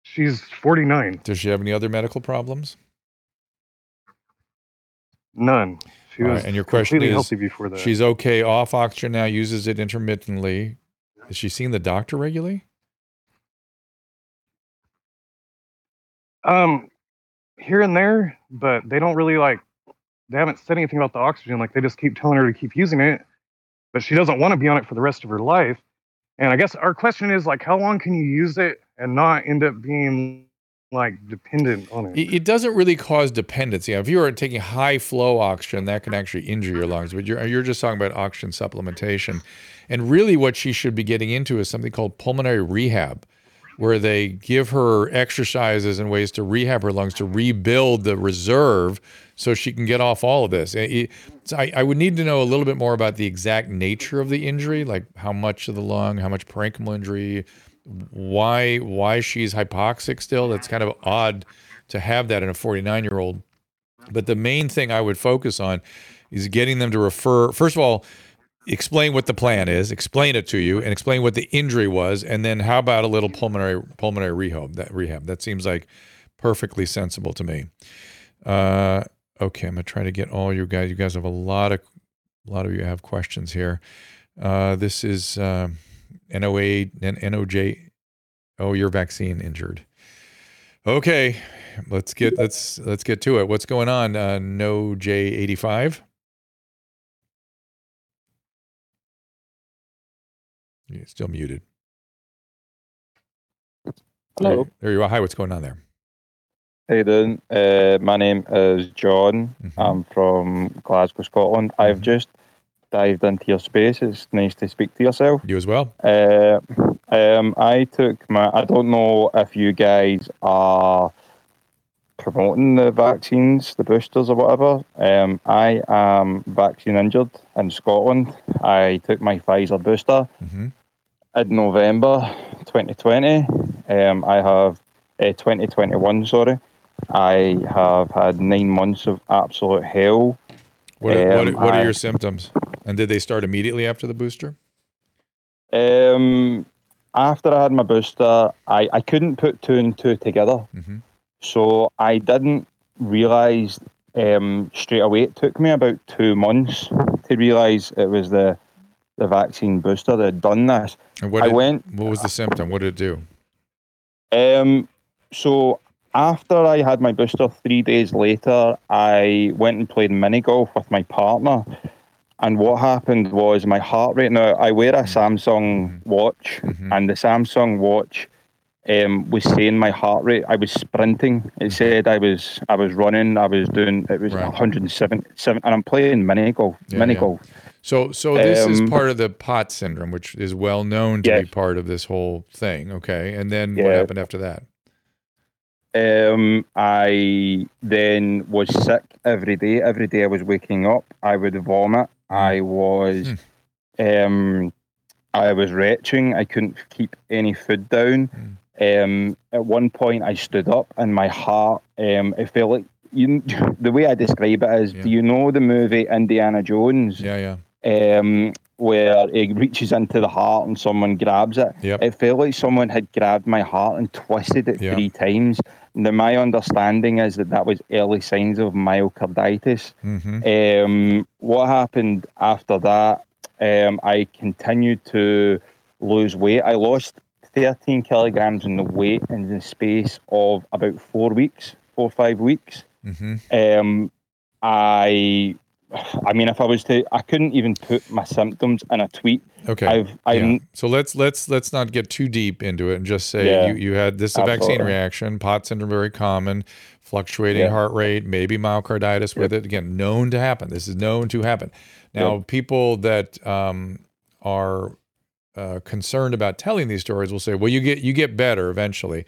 She's 49. Does she have any other medical problems? None. She was and your question is, healthy before that. She's okay off oxygen now, uses it intermittently. Has she seen the doctor regularly? Here and there, but they don't really they haven't said anything about the oxygen. They just keep telling her to keep using it, but she doesn't want to be on it for the rest of her life. And I guess our question is how long can you use it and not end up being dependent on it? It doesn't really cause dependency. If you are taking high flow oxygen, that can actually injure your lungs, but you're just talking about oxygen supplementation. And really what she should be getting into is something called pulmonary rehab, where they give her exercises and ways to rehab her lungs to rebuild the reserve so she can get off all of this. I would need to know a little bit more about the exact nature of the injury, how much of the lung, how much parenchymal injury, why she's hypoxic still. That's kind of odd to have that in a 49-year-old. But the main thing I would focus on is getting them to refer, first of all, explain what the plan is, explain it to you, and explain what the injury was, and then how about a little pulmonary rehab? That seems perfectly sensible to me. Okay, I'm gonna try to get all you guys. You guys have a lot of you have questions here. This is NOA and NOJ. Oh, your vaccine injured. Okay, let's get to it. What's going on? No J85. You're still muted. Hello. There you are. Hi, what's going on there? Hey, Dan. My name is John. Mm-hmm. I'm from Glasgow, Scotland. Mm-hmm. I've just dived into your space. It's nice to speak to yourself. You as well. I took my... I don't know if you guys are promoting the vaccines, the boosters or whatever. I am vaccine injured in Scotland. I took my Pfizer booster. Mm-hmm. In November 2020, I have had 9 months of absolute hell. What are your symptoms? And did they start immediately after the booster? After I had my booster, I couldn't put two and two together. Mm-hmm. So I didn't realise straight away. It took me about 2 months to realise it was the vaccine booster that had done this. And what was the symptom? What did it do? So after I had my booster, 3 days later, I went and played mini golf with my partner. And what happened was my heart rate. Now, I wear a Samsung watch, mm-hmm. and the Samsung watch was saying my heart rate. I was sprinting. It said I was running. I was doing. It was 177, and I'm playing mini golf. Yeah, golf. So this is part of the POTS syndrome, which is well known to be part of this whole thing. Okay, and then what happened after that? I then was sick every day. Every day I was waking up, I would vomit. I was, I was retching. I couldn't keep any food down. Mm. At one point, I stood up and my heart, it felt like, the way I describe it is, do you know the movie Indiana Jones? Yeah, yeah. Where it reaches into the heart and someone grabs it. Yep. It felt like someone had grabbed my heart and twisted it 3 times. Now, my understanding is that was early signs of myocarditis. Mm-hmm. What happened after that, I continued to lose weight. I lost 13 kilograms in the weight in the space of about 4 or 5 weeks. Mm-hmm. I mean, if I was to, I couldn't even put my symptoms in a tweet. Okay. So let's not get too deep into it and just say you had this vaccine reaction. POTS syndrome, very common, fluctuating heart rate, maybe myocarditis with it. Again, known to happen. This is known to happen. Now, people that are concerned about telling these stories will say, well, you get better eventually,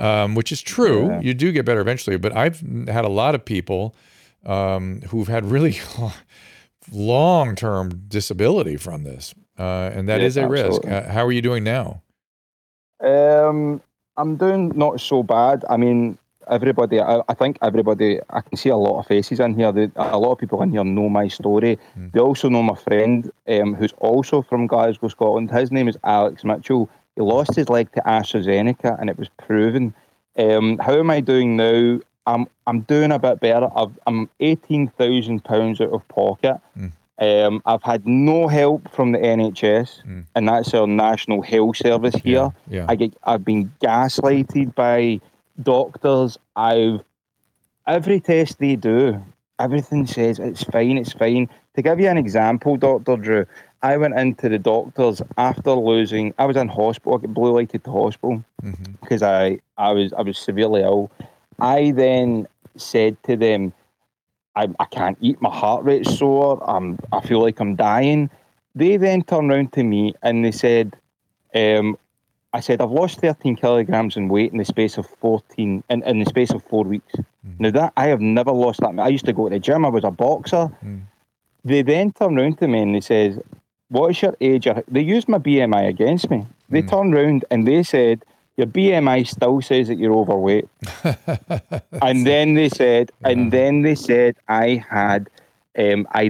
which is true. Yeah. You do get better eventually. But I've had a lot of people who've had really long-term disability from this, and that is a risk. How are you doing now? I'm doing not so bad. I mean, I think everybody, I can see a lot of faces in here. A lot of people in here know my story. Mm. They also know my friend, who's also from Glasgow, Scotland. His name is Alex Mitchell. He lost his leg to AstraZeneca, and it was proven. How am I doing now? I'm doing a bit better. I'm £18,000 out of pocket. Mm. I've had no help from the NHS, and that's our National Health Service here. Yeah. I've been gaslighted by doctors. Every test they do, everything says it's fine. To give you an example, Dr. Drew, I went into the doctors after losing. I was in hospital. I got blue lighted to hospital because I was severely ill. I then said to them, I can't eat, my heart rate's sore, I feel like I'm dying. They then turned round to me and they said, I said, I've lost 13 kilograms in weight in the space of 4 weeks. Mm. Now that, I have never lost that. I used to go to the gym, I was a boxer. Mm. They then turned round to me and they says, what is your age? They used my BMI against me. They turned round and they said, your BMI still says that you're overweight. and then they said I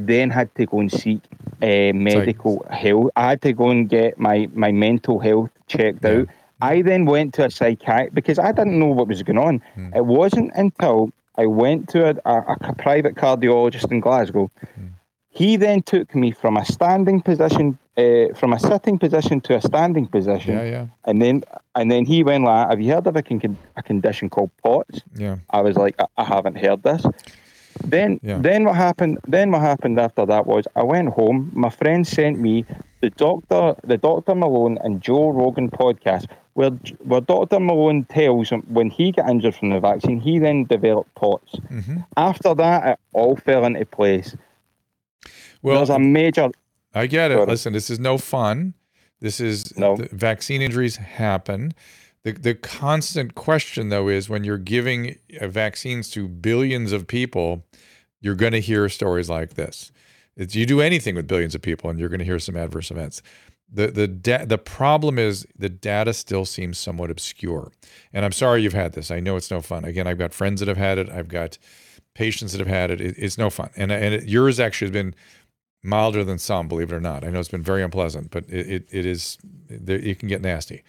then had to go and seek medical help. I had to go and get my mental health checked out. I then went to a psychiatrist because I didn't know what was going on. It wasn't until I went to a private cardiologist in Glasgow. He then took me from a standing position, from a sitting position to a standing position. Yeah. And then he went like, have you heard of a condition called POTS? Yeah. I was like, I haven't heard this. Then what happened after that was I went home. My friend sent me the Dr. Malone and Joe Rogan podcast where Dr. Malone tells him when he got injured from the vaccine, he then developed POTS. Mm-hmm. After that, it all fell into place. Well, there's a major. I get it. Listen, this is no fun. Vaccine injuries happen. The constant question, though, is when you're giving vaccines to billions of people, you're going to hear stories like this. You do anything with billions of people, and you're going to hear some adverse events. The problem is the data still seems somewhat obscure. And I'm sorry you've had this. I know it's no fun. Again, I've got friends that have had it. I've got patients that have had it. It's no fun. And yours actually has been milder than some, believe it or not. I know it's been very unpleasant, but it can get nasty.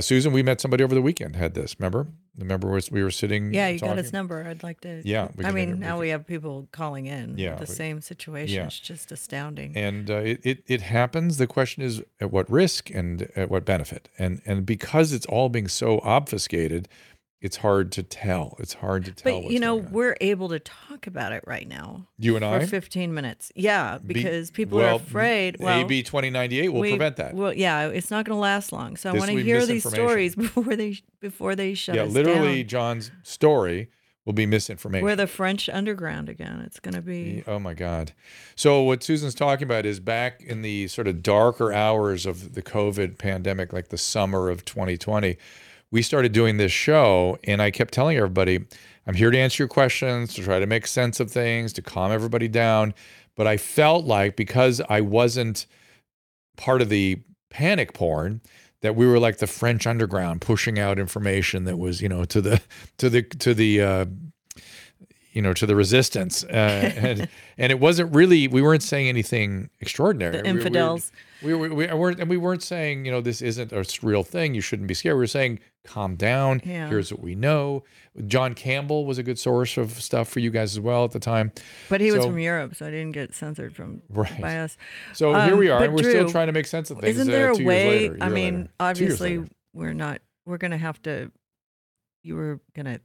Susan, we met somebody over the weekend, had this, remember? Remember we were sitting. Yeah, you got his number. I'd like to. Yeah. We have people calling in. Yeah. The same situation. Yeah. It's just astounding. And it happens. The question is at what risk and at what benefit? And because it's all being so obfuscated, it's hard to tell. But, you know, we're able to talk about it right now. You and I? For 15 minutes. Yeah, because people are afraid. Well, AB 2098 will prevent that. Well, yeah, it's not going to last long. So I want to hear these stories before they shut us down. Yeah, literally John's story will be misinformation. We're the French underground again. It's going to be... Oh, my God. So what Susan's talking about is back in the sort of darker hours of the COVID pandemic, like the summer of 2020, we started doing this show, and I kept telling everybody, I'm here to answer your questions, to try to make sense of things, to calm everybody down. But I felt like because I wasn't part of the panic porn, that we were like the French underground pushing out information that was, you know, to the resistance. And it wasn't really, we weren't saying anything extraordinary. The infidels. We weren't saying, you know, this isn't a real thing. You shouldn't be scared. We were saying, calm down. Yeah. Here's what we know. John Campbell was a good source of stuff for you guys as well at the time. But he was from Europe, so I didn't get censored by us. So here we are, and we're still trying to make sense of things. Isn't there a way? I mean, obviously, we're going to have to, you were going to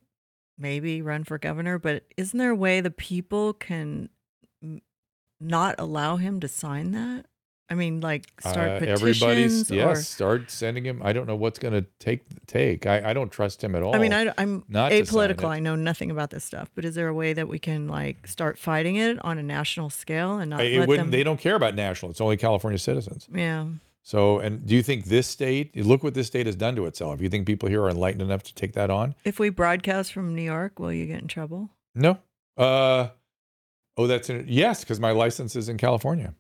maybe run for governor, but isn't there a way the people can not allow him to sign that? I mean, like start petitions? Everybody's, yes, start sending him. I don't know what's going to take. I don't trust him at all. I mean, I'm not apolitical. I know nothing about this stuff, but is there a way that we can like start fighting it on a national scale and not They don't care about national. It's only California citizens. Yeah. So, and do you think this state, look what this state has done to itself. You think people here are enlightened enough to take that on? If we broadcast from New York, will you get in trouble? No. Yes, because my license is in California.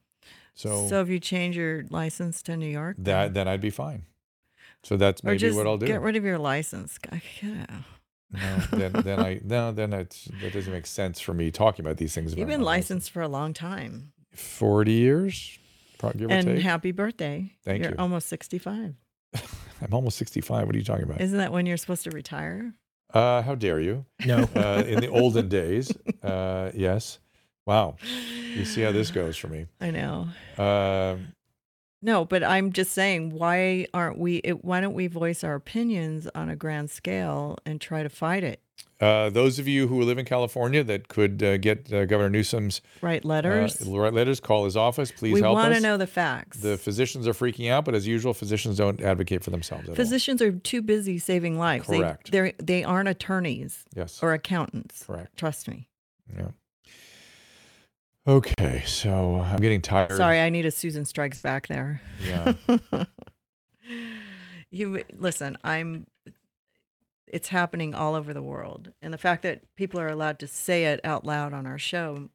So if you change your license to New York, then I'd be fine. So that's maybe what I'll do. Get rid of your license. Yeah. That doesn't make sense for me talking about these things. You've been licensed for a long time. 40 years. And happy birthday. Thank you. You're almost 65. I'm almost 65. What are you talking about? Isn't that when you're supposed to retire? How dare you? No. In the olden days. Yes. Wow. You see how this goes for me. I know. No, but I'm just saying, why don't we voice our opinions on a grand scale and try to fight it? Those of you who live in California that could get Governor Newsom's... Write letters, call his office, please help us. We want to know the facts. The physicians are freaking out, but as usual, physicians don't advocate for themselves at Physicians all. Are too busy saving lives. Correct. They aren't attorneys. Yes. Or accountants. Correct. Trust me. Yeah. Okay, so I'm getting tired. Sorry, I need a Susan Strikes Back there. Yeah. It's happening all over the world. And the fact that people are allowed to say it out loud on our show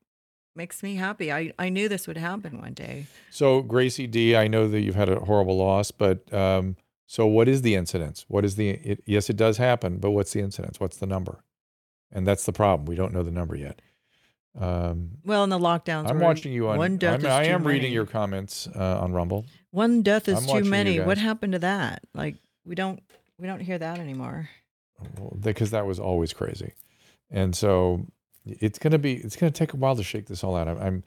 makes me happy. I knew this would happen one day. So Gracie D, I know that you've had a horrible loss, but so what is the incidence? Yes, it does happen, but what's the incidence? What's the number? And that's the problem. We don't know the number yet. In the lockdowns, I'm watching you on. One death I am many. Reading your comments on Rumble. One death is too many. What happened to that? Like we don't hear that anymore. Well, because that was always crazy, and so it's gonna take a while to shake this all out. I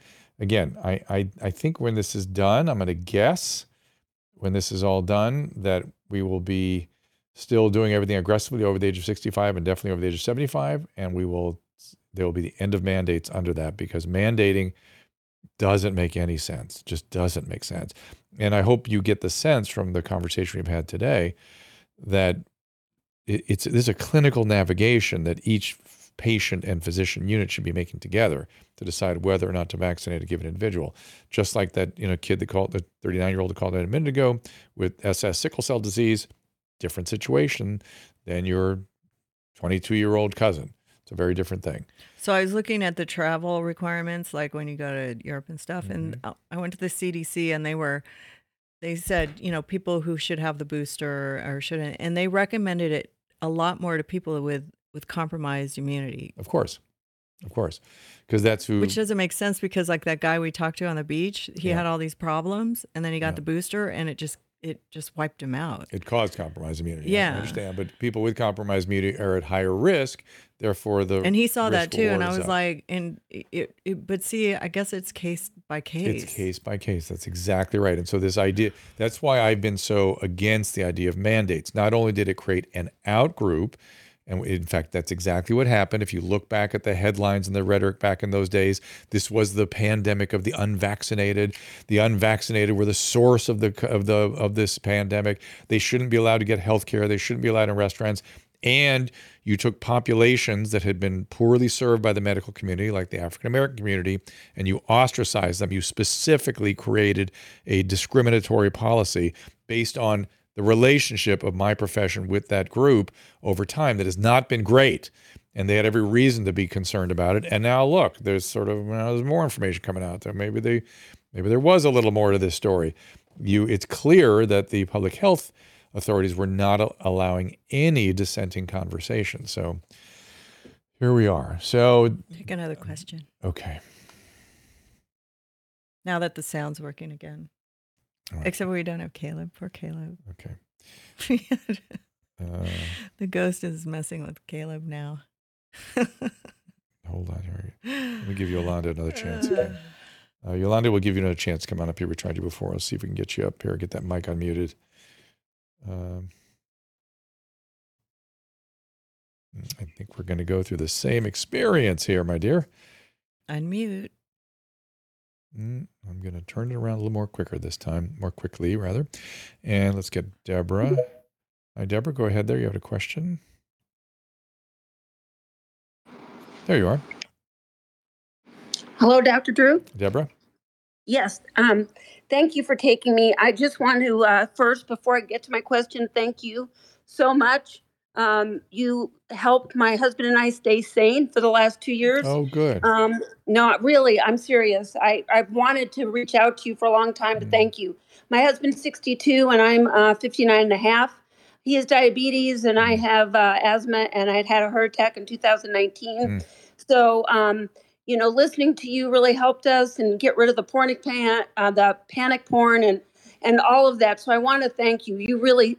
think when this is done, I'm gonna guess when this is all done that we will be still doing everything aggressively over the age of 65 and definitely over the age of 75, and there will be the end of mandates under that, because mandating doesn't make any sense, just doesn't make sense. And I hope you get the sense from the conversation we've had today that there's a clinical navigation that each patient and physician unit should be making together to decide whether or not to vaccinate a given individual. Just like that, kid that called, the 39-year-old that called in a minute ago with SS sickle cell disease, different situation than your 22-year-old cousin. It's a very different thing. So I was looking at the travel requirements, like when you go to Europe and stuff, and I went to the CDC and they said, people who should have the booster or shouldn't, and they recommended it a lot more to people with compromised immunity. Of course. Because that's who... Which doesn't make sense, because like that guy we talked to on the beach, he had all these problems, and then he got the booster, and it just wiped him out. It caused compromised immunity. Yeah. I understand, but people with compromised immunity are at higher risk, therefore the... And he saw that too, and I was like, I guess it's case by case. It's case by case. That's exactly right. And so this idea, that's why I've been so against the idea of mandates. Not only did it create an out group, and in fact, that's exactly what happened. If you look back at the headlines and the rhetoric back in those days, this was the pandemic of the unvaccinated. The unvaccinated were the source of this pandemic. They shouldn't be allowed to get health care. They shouldn't be allowed in restaurants. And you took populations that had been poorly served by the medical community, like the African-American community, and you ostracized them. You specifically created a discriminatory policy based on the relationship of my profession with that group over time that has not been great. And they had every reason to be concerned about it. And now look, there's there's more information coming out there. Maybe there was a little more to this story. It's clear that the public health authorities were not allowing any dissenting conversation. So here we are. So take another question. Okay. Now that the sound's working again. Right. Except we don't have Caleb. Poor Caleb. Okay. The ghost is messing with Caleb now. Hold on here. Let me give Yolanda another chance again. Yolanda will give you another chance. Come on up here. We tried you before. I'll see if we can get you up here. Get that mic unmuted. I think we're going to go through the same experience here, my dear. Unmute. I'm going to turn it around a little more quicker this time, more quickly rather. And let's get Deborah. Hi, Deborah. Go ahead there. You have a question. There you are. Hello, Dr. Drew. Deborah. Yes. Thank you for taking me. I just want to first, before I get to my question, thank you so much. You helped my husband and I stay sane for the last 2 years. Oh, good. Not really. I'm serious. I've wanted to reach out to you for a long time to thank you. My husband's 62 and I'm 59 and a half. He has diabetes and I have asthma, and I'd had a heart attack in 2019. So, you know, listening to you really helped us and get rid of the panic porn and all of that. So I want to thank you. You really,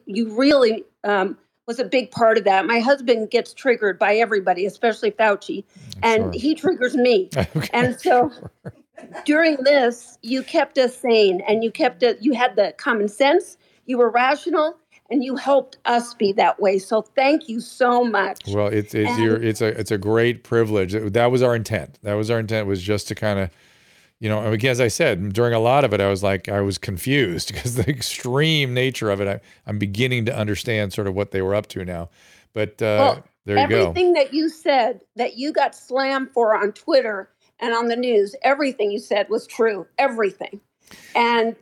was a big part of that. My husband gets triggered by everybody, especially Fauci, and he triggers me. Okay. And so during this, you kept us sane and you had the common sense, you were rational, and you helped us be that way. So thank you so much. Well, it's a great privilege. That was our intent. Was just to kind of, you know, again, as I said, during a lot of it, I was confused because the extreme nature of it. I'm beginning to understand sort of what they were up to now. But there you go. Everything that you said that you got slammed for on Twitter and on the news, everything you said was true. Everything. And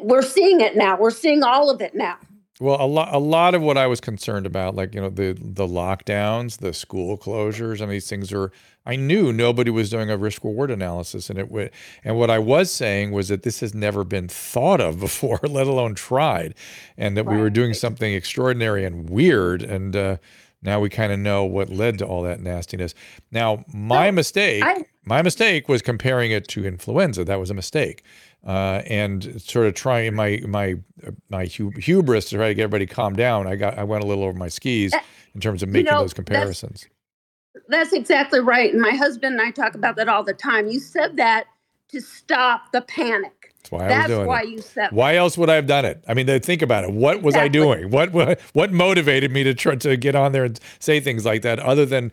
we're seeing it now. We're seeing all of it now. Well, a lot of what I was concerned about, like, you know, the lockdowns, the school closures, and these things are, I knew nobody was doing a risk-reward analysis, and what I was saying was that this has never been thought of before, let alone tried, and that we were doing something extraordinary and weird, and now we kind of know what led to all that nastiness. Now, my mistake was comparing it to influenza. That was a mistake. And sort of trying my hubris to try to get everybody calmed down. I went a little over my skis in terms of making those comparisons. That's exactly right. And my husband and I talk about that all the time. You said that to stop the panic. That's why you said that. Why else would I have done it? I mean, think about it. What was I doing? What motivated me to try to get on there and say things like that other than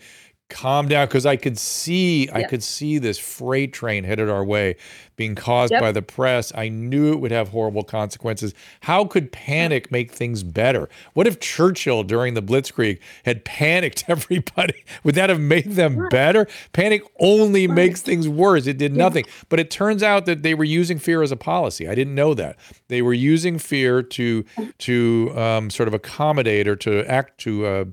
calm down? Because I could see, I could see this freight train headed our way being caused by the press. I knew it would have horrible consequences. How could panic make things better? What if Churchill during the Blitzkrieg had panicked everybody? Would that have made them better? Panic only makes things worse. It did nothing. But it turns out that they were using fear as a policy. I didn't know that. They were using fear to sort of accommodate or to act to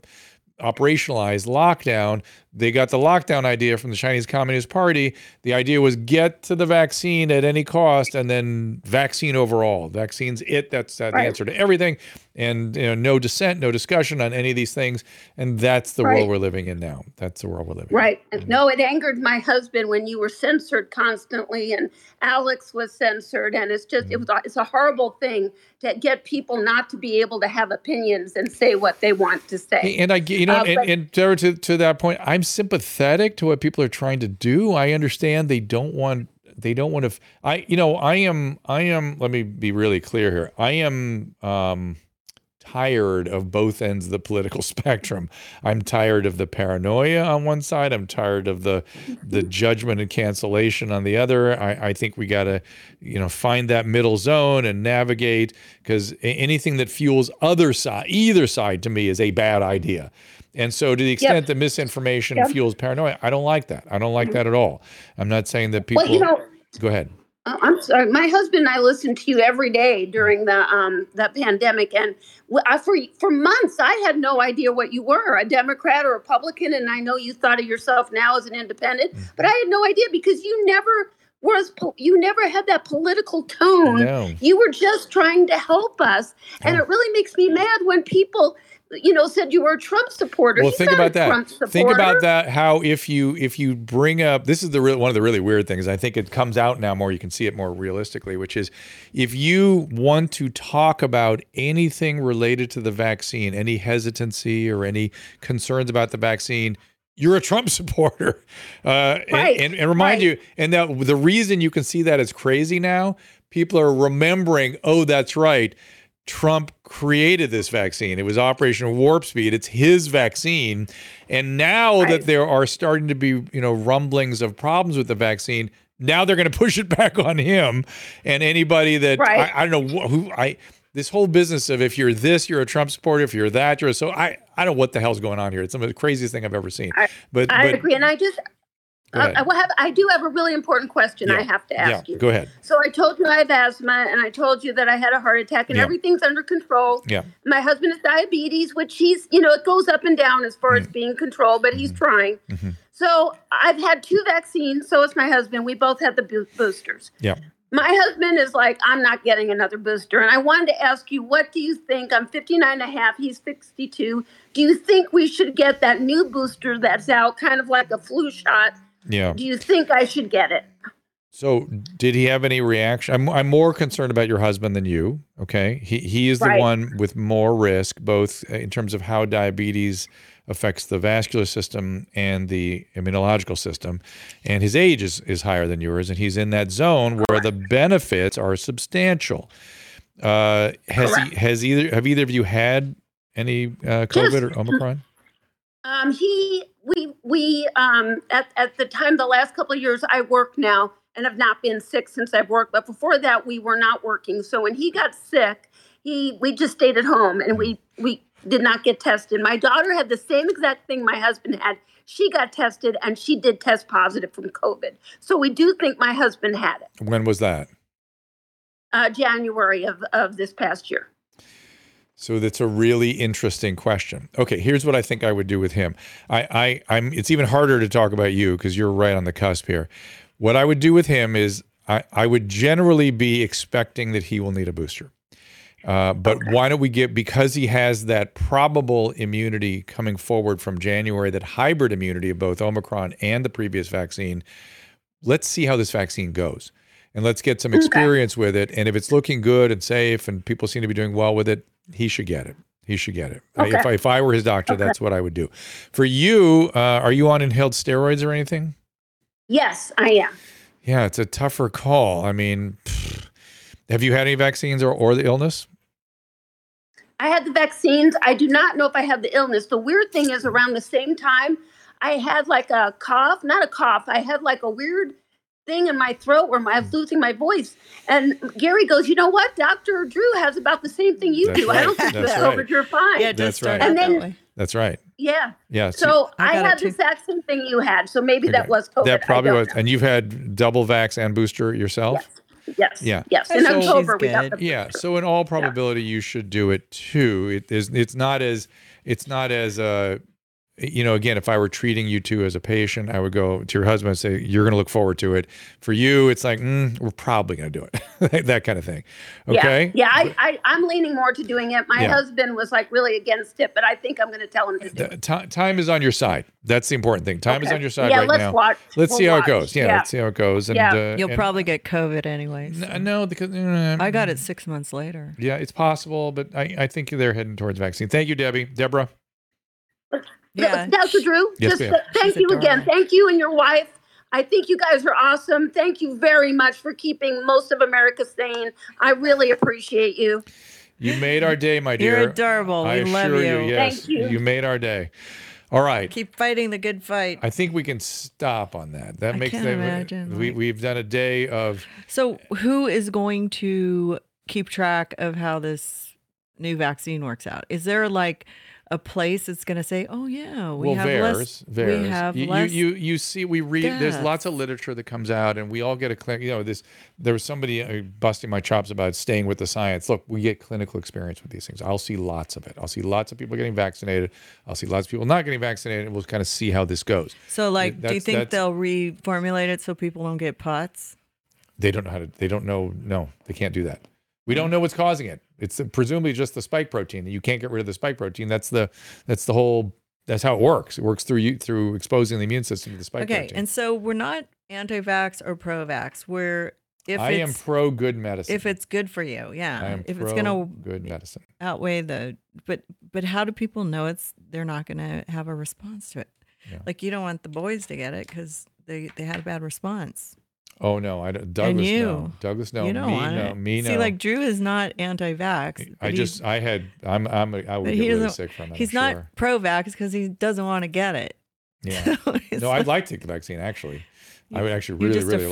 operationalize lockdown. They got the lockdown idea from the Chinese Communist Party. The idea was get to the vaccine at any cost, and then vaccine overall. Vaccine's it. That's the answer to everything. And no dissent, no discussion on any of these things. And that's the world we're living in now. Right. Mm-hmm. No, it angered my husband when you were censored constantly, and Alex was censored. And it's just it's a horrible thing to get people not to be able to have opinions and say what they want to say. And I, to that point, I'm sympathetic to what people are trying to do. I understand they don't want to. I am. Let me be really clear here. I am tired of both ends of the political spectrum. I'm tired of the paranoia on one side. I'm tired of the judgment and cancellation on the other. I think we got to, find that middle zone and navigate, because anything that fuels either side to me is a bad idea. And so to the extent that misinformation fuels paranoia, I don't like that. I don't like that at all. I'm not saying that people... Well, go ahead. I'm sorry. My husband and I listened to you every day during the pandemic. And for months, I had no idea what you were, a Democrat or Republican. And I know you thought of yourself now as an independent, but I had no idea, because you never had that political tone. You were just trying to help us. And it really makes me mad when people... said you were a Trump supporter. Well, think about that. Think about that. How if you bring up, this is one of the really weird things. I think it comes out now more. You can see it more realistically, which is if you want to talk about anything related to the vaccine, any hesitancy or any concerns about the vaccine, you're a Trump supporter. And remind you, and that the reason you can see that is crazy now. People are remembering, oh, that's right. Trump created this vaccine. It was Operation Warp Speed. It's his vaccine. And now right. that there are starting to be, you know, rumblings of problems with the vaccine, now they're going to push it back on him. And anybody that right. I don't know who I this whole business of if you're this, you're a Trump supporter, if you're that, you're so I don't know what the hell's going on here. It's some of the craziest thing I've ever seen. But I agree. And I just I do have a really important question I have to ask you. Go ahead. So I told you I have asthma, and I told you that I had a heart attack, and everything's under control. Yeah. My husband has diabetes, which he's, you know, it goes up and down as far as being controlled, but he's trying. Mm-hmm. So I've had 2 vaccines. So it's my husband. We both had the boosters. Yeah. My husband is like, I'm not getting another booster. And I wanted to ask you, what do you think? I'm 59 and a half. He's 62. Do you think we should get that new booster that's out, kind of like a flu shot? Yeah. Do you think I should get it? So did he have any reaction? I'm more concerned about your husband than you. Okay. He is right. the one with more risk, both in terms of how diabetes affects the vascular system and the immunological system. And his age is higher than yours. And he's in that zone where the benefits are substantial. Have either of you had any COVID or Omicron? We at the time, the last couple of years, I work now and have not been sick since I've worked. But before that, we were not working. So when he got sick, we just stayed at home and we did not get tested. My daughter had the same exact thing my husband had. She got tested and she did test positive from COVID. So we do think my husband had it. When was that? January of this past year. So that's a really interesting question. Okay, here's what I think I would do with him. I'm. It's even harder to talk about you because you're right on the cusp here. What I would do with him is I would generally be expecting that he will need a booster. But why don't we get, because he has that probable immunity coming forward from January, that hybrid immunity of both Omicron and the previous vaccine, let's see how this vaccine goes. And let's get some experience with it. And if it's looking good and safe and people seem to be doing well with it, he should get it. He should get it. Okay. If I were his doctor, that's what I would do. For you, are you on inhaled steroids or anything? Yes, I am. Yeah, it's a tougher call. I mean, have you had any vaccines or the illness? I had the vaccines. I do not know if I have the illness. The weird thing is around the same time, I had like a cough, not a cough. I had like a weird thing in my throat where I'm losing my voice. And Gary goes, you know what? Dr. Drew has about the same thing you do. Right. I don't think that's COVID, you're fine. Yeah, that's right. And then, that's right. Yeah. Yeah. So I had the exact same thing you had. So maybe that was COVID. That probably was. Know. And you've had double vax and booster yourself? Yes. Yeah. Yes. In October, we got the booster. Yeah. So in all probability, you should do it too. It's not as you know, again, if I were treating you two as a patient, I would go to your husband and say, you're going to look forward to it. For you, it's like, we're probably going to do it, that kind of thing. Okay? Yeah, I'm leaning more to doing it. My husband was like really against it, but I think I'm going to tell him to do it. Time is on your side. That's the important thing. Time is on your side right now. Let's see how it goes. Yeah, let's see how it goes. And, you'll probably get COVID anyways. So. No, because... I got it 6 months later. Yeah, it's possible, but I think they're heading towards vaccine. Thank you, Deborah. Yeah. Dr. Drew, yes, just thank you again. Thank you and your wife. I think you guys are awesome. Thank you very much for keeping most of America sane. I really appreciate you. You made our day, my dear. You're adorable. We love you. Yes, thank you. You made our day. All right. Keep fighting the good fight. I think we can stop on that. That makes sense. Imagine. We've done a day of. So who is going to keep track of how this new vaccine works out? Is there like a place that's going to say, oh yeah, we have less, there's lots of literature that comes out and we all get a there was somebody busting my chops about staying with the science. Look, we get clinical experience with these things. I'll see lots of it. I'll see lots of people getting vaccinated. I'll see lots of people not getting vaccinated and we'll kind of see how this goes. So like, do you think they'll reformulate it so people don't get POTS? They can't do that. We don't know what's causing it. It's presumably just the spike protein. You can't get rid of the spike protein. That's how it works. It works through exposing the immune system to the spike protein. Okay, and so we're not anti-vax or pro-vax. I am pro good medicine. If it's good for you, yeah. I am if pro it's gonna good medicine. Outweigh the but how do people know they're not gonna have a response to it? Yeah. Like you don't want the boys to get it because they had a bad response. Oh, no. I don't. Douglas, no. Douglas, no. You don't me, want no. It. Me, no. See, like, Drew is not anti-vax. I would get really sick from it. He's not pro-vax because he doesn't want to get it. Yeah. So no, I'd like to take the vaccine, actually. I would actually really like to.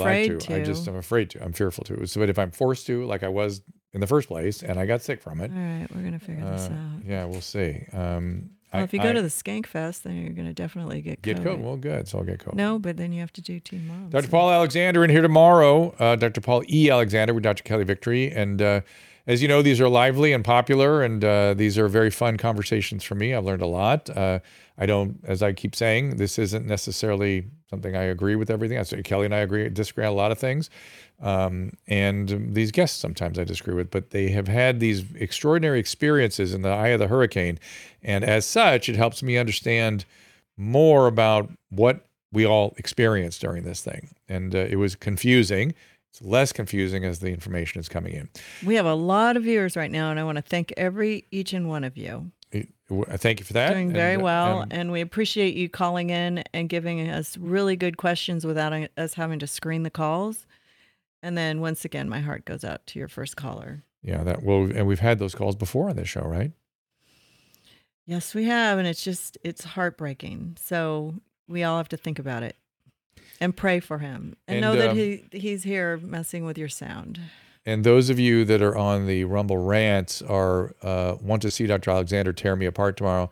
I'm afraid to. I'm fearful to. So, but if I'm forced to, like I was in the first place, and I got sick from it. All right. We're going to figure this out. Yeah, we'll see. Well, if you go to the Skank Fest, then you're going to definitely get COVID. Well, good. So I'll get COVID. No, but then you have to do Team Moms. Dr. Paul Alexander in here tomorrow. Dr. Paul E. Alexander with Dr. Kelly Victory. And as you know, these are lively and popular, and these are very fun conversations for me. I've learned a lot. I don't, as I keep saying, this isn't necessarily something I agree with everything. I say Kelly and I disagree on a lot of things. And these guests sometimes I disagree with, but they have had these extraordinary experiences in the eye of the hurricane. And as such, it helps me understand more about what we all experienced during this thing. And it was confusing. It's less confusing as the information is coming in. We have a lot of viewers right now, and I want to thank each and one of you. Thank you for that. Doing very well. And we appreciate you calling in and giving us really good questions without us having to screen the calls. And then once again, my heart goes out to your first caller. Yeah, and we've had those calls before on this show, right? Yes, we have. And it's heartbreaking. So we all have to think about it and pray for him and know that he's here messing with your sound. And those of you that are on the Rumble Rants want to see Dr. Alexander tear me apart tomorrow.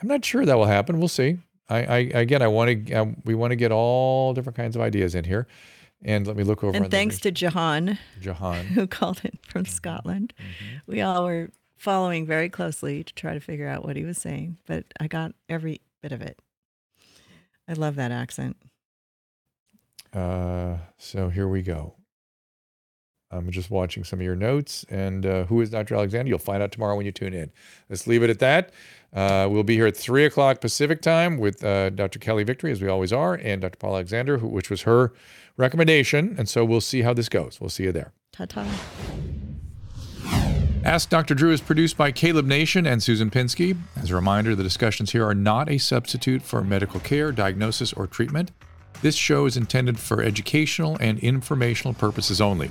I'm not sure that will happen. We'll see. We want to get all different kinds of ideas in here. And let me look over. And thanks to Jahan, who called in from Scotland. Mm-hmm. We all were following very closely to try to figure out what he was saying, but I got every bit of it. I love that accent. So here we go. I'm just watching some of your notes. And who is Dr. Alexander? You'll find out tomorrow when you tune in. Let's leave it at that. We'll be here at 3 o'clock Pacific time with Dr. Kelly Victory, as we always are, and Dr. Paul Alexander, which was her recommendation. And so we'll see how this goes. We'll see you there. Ta-ta. Ask Dr. Drew is produced by Caleb Nation and Susan Pinsky. As a reminder, the discussions here are not a substitute for medical care, diagnosis, or treatment. This show is intended for educational and informational purposes only.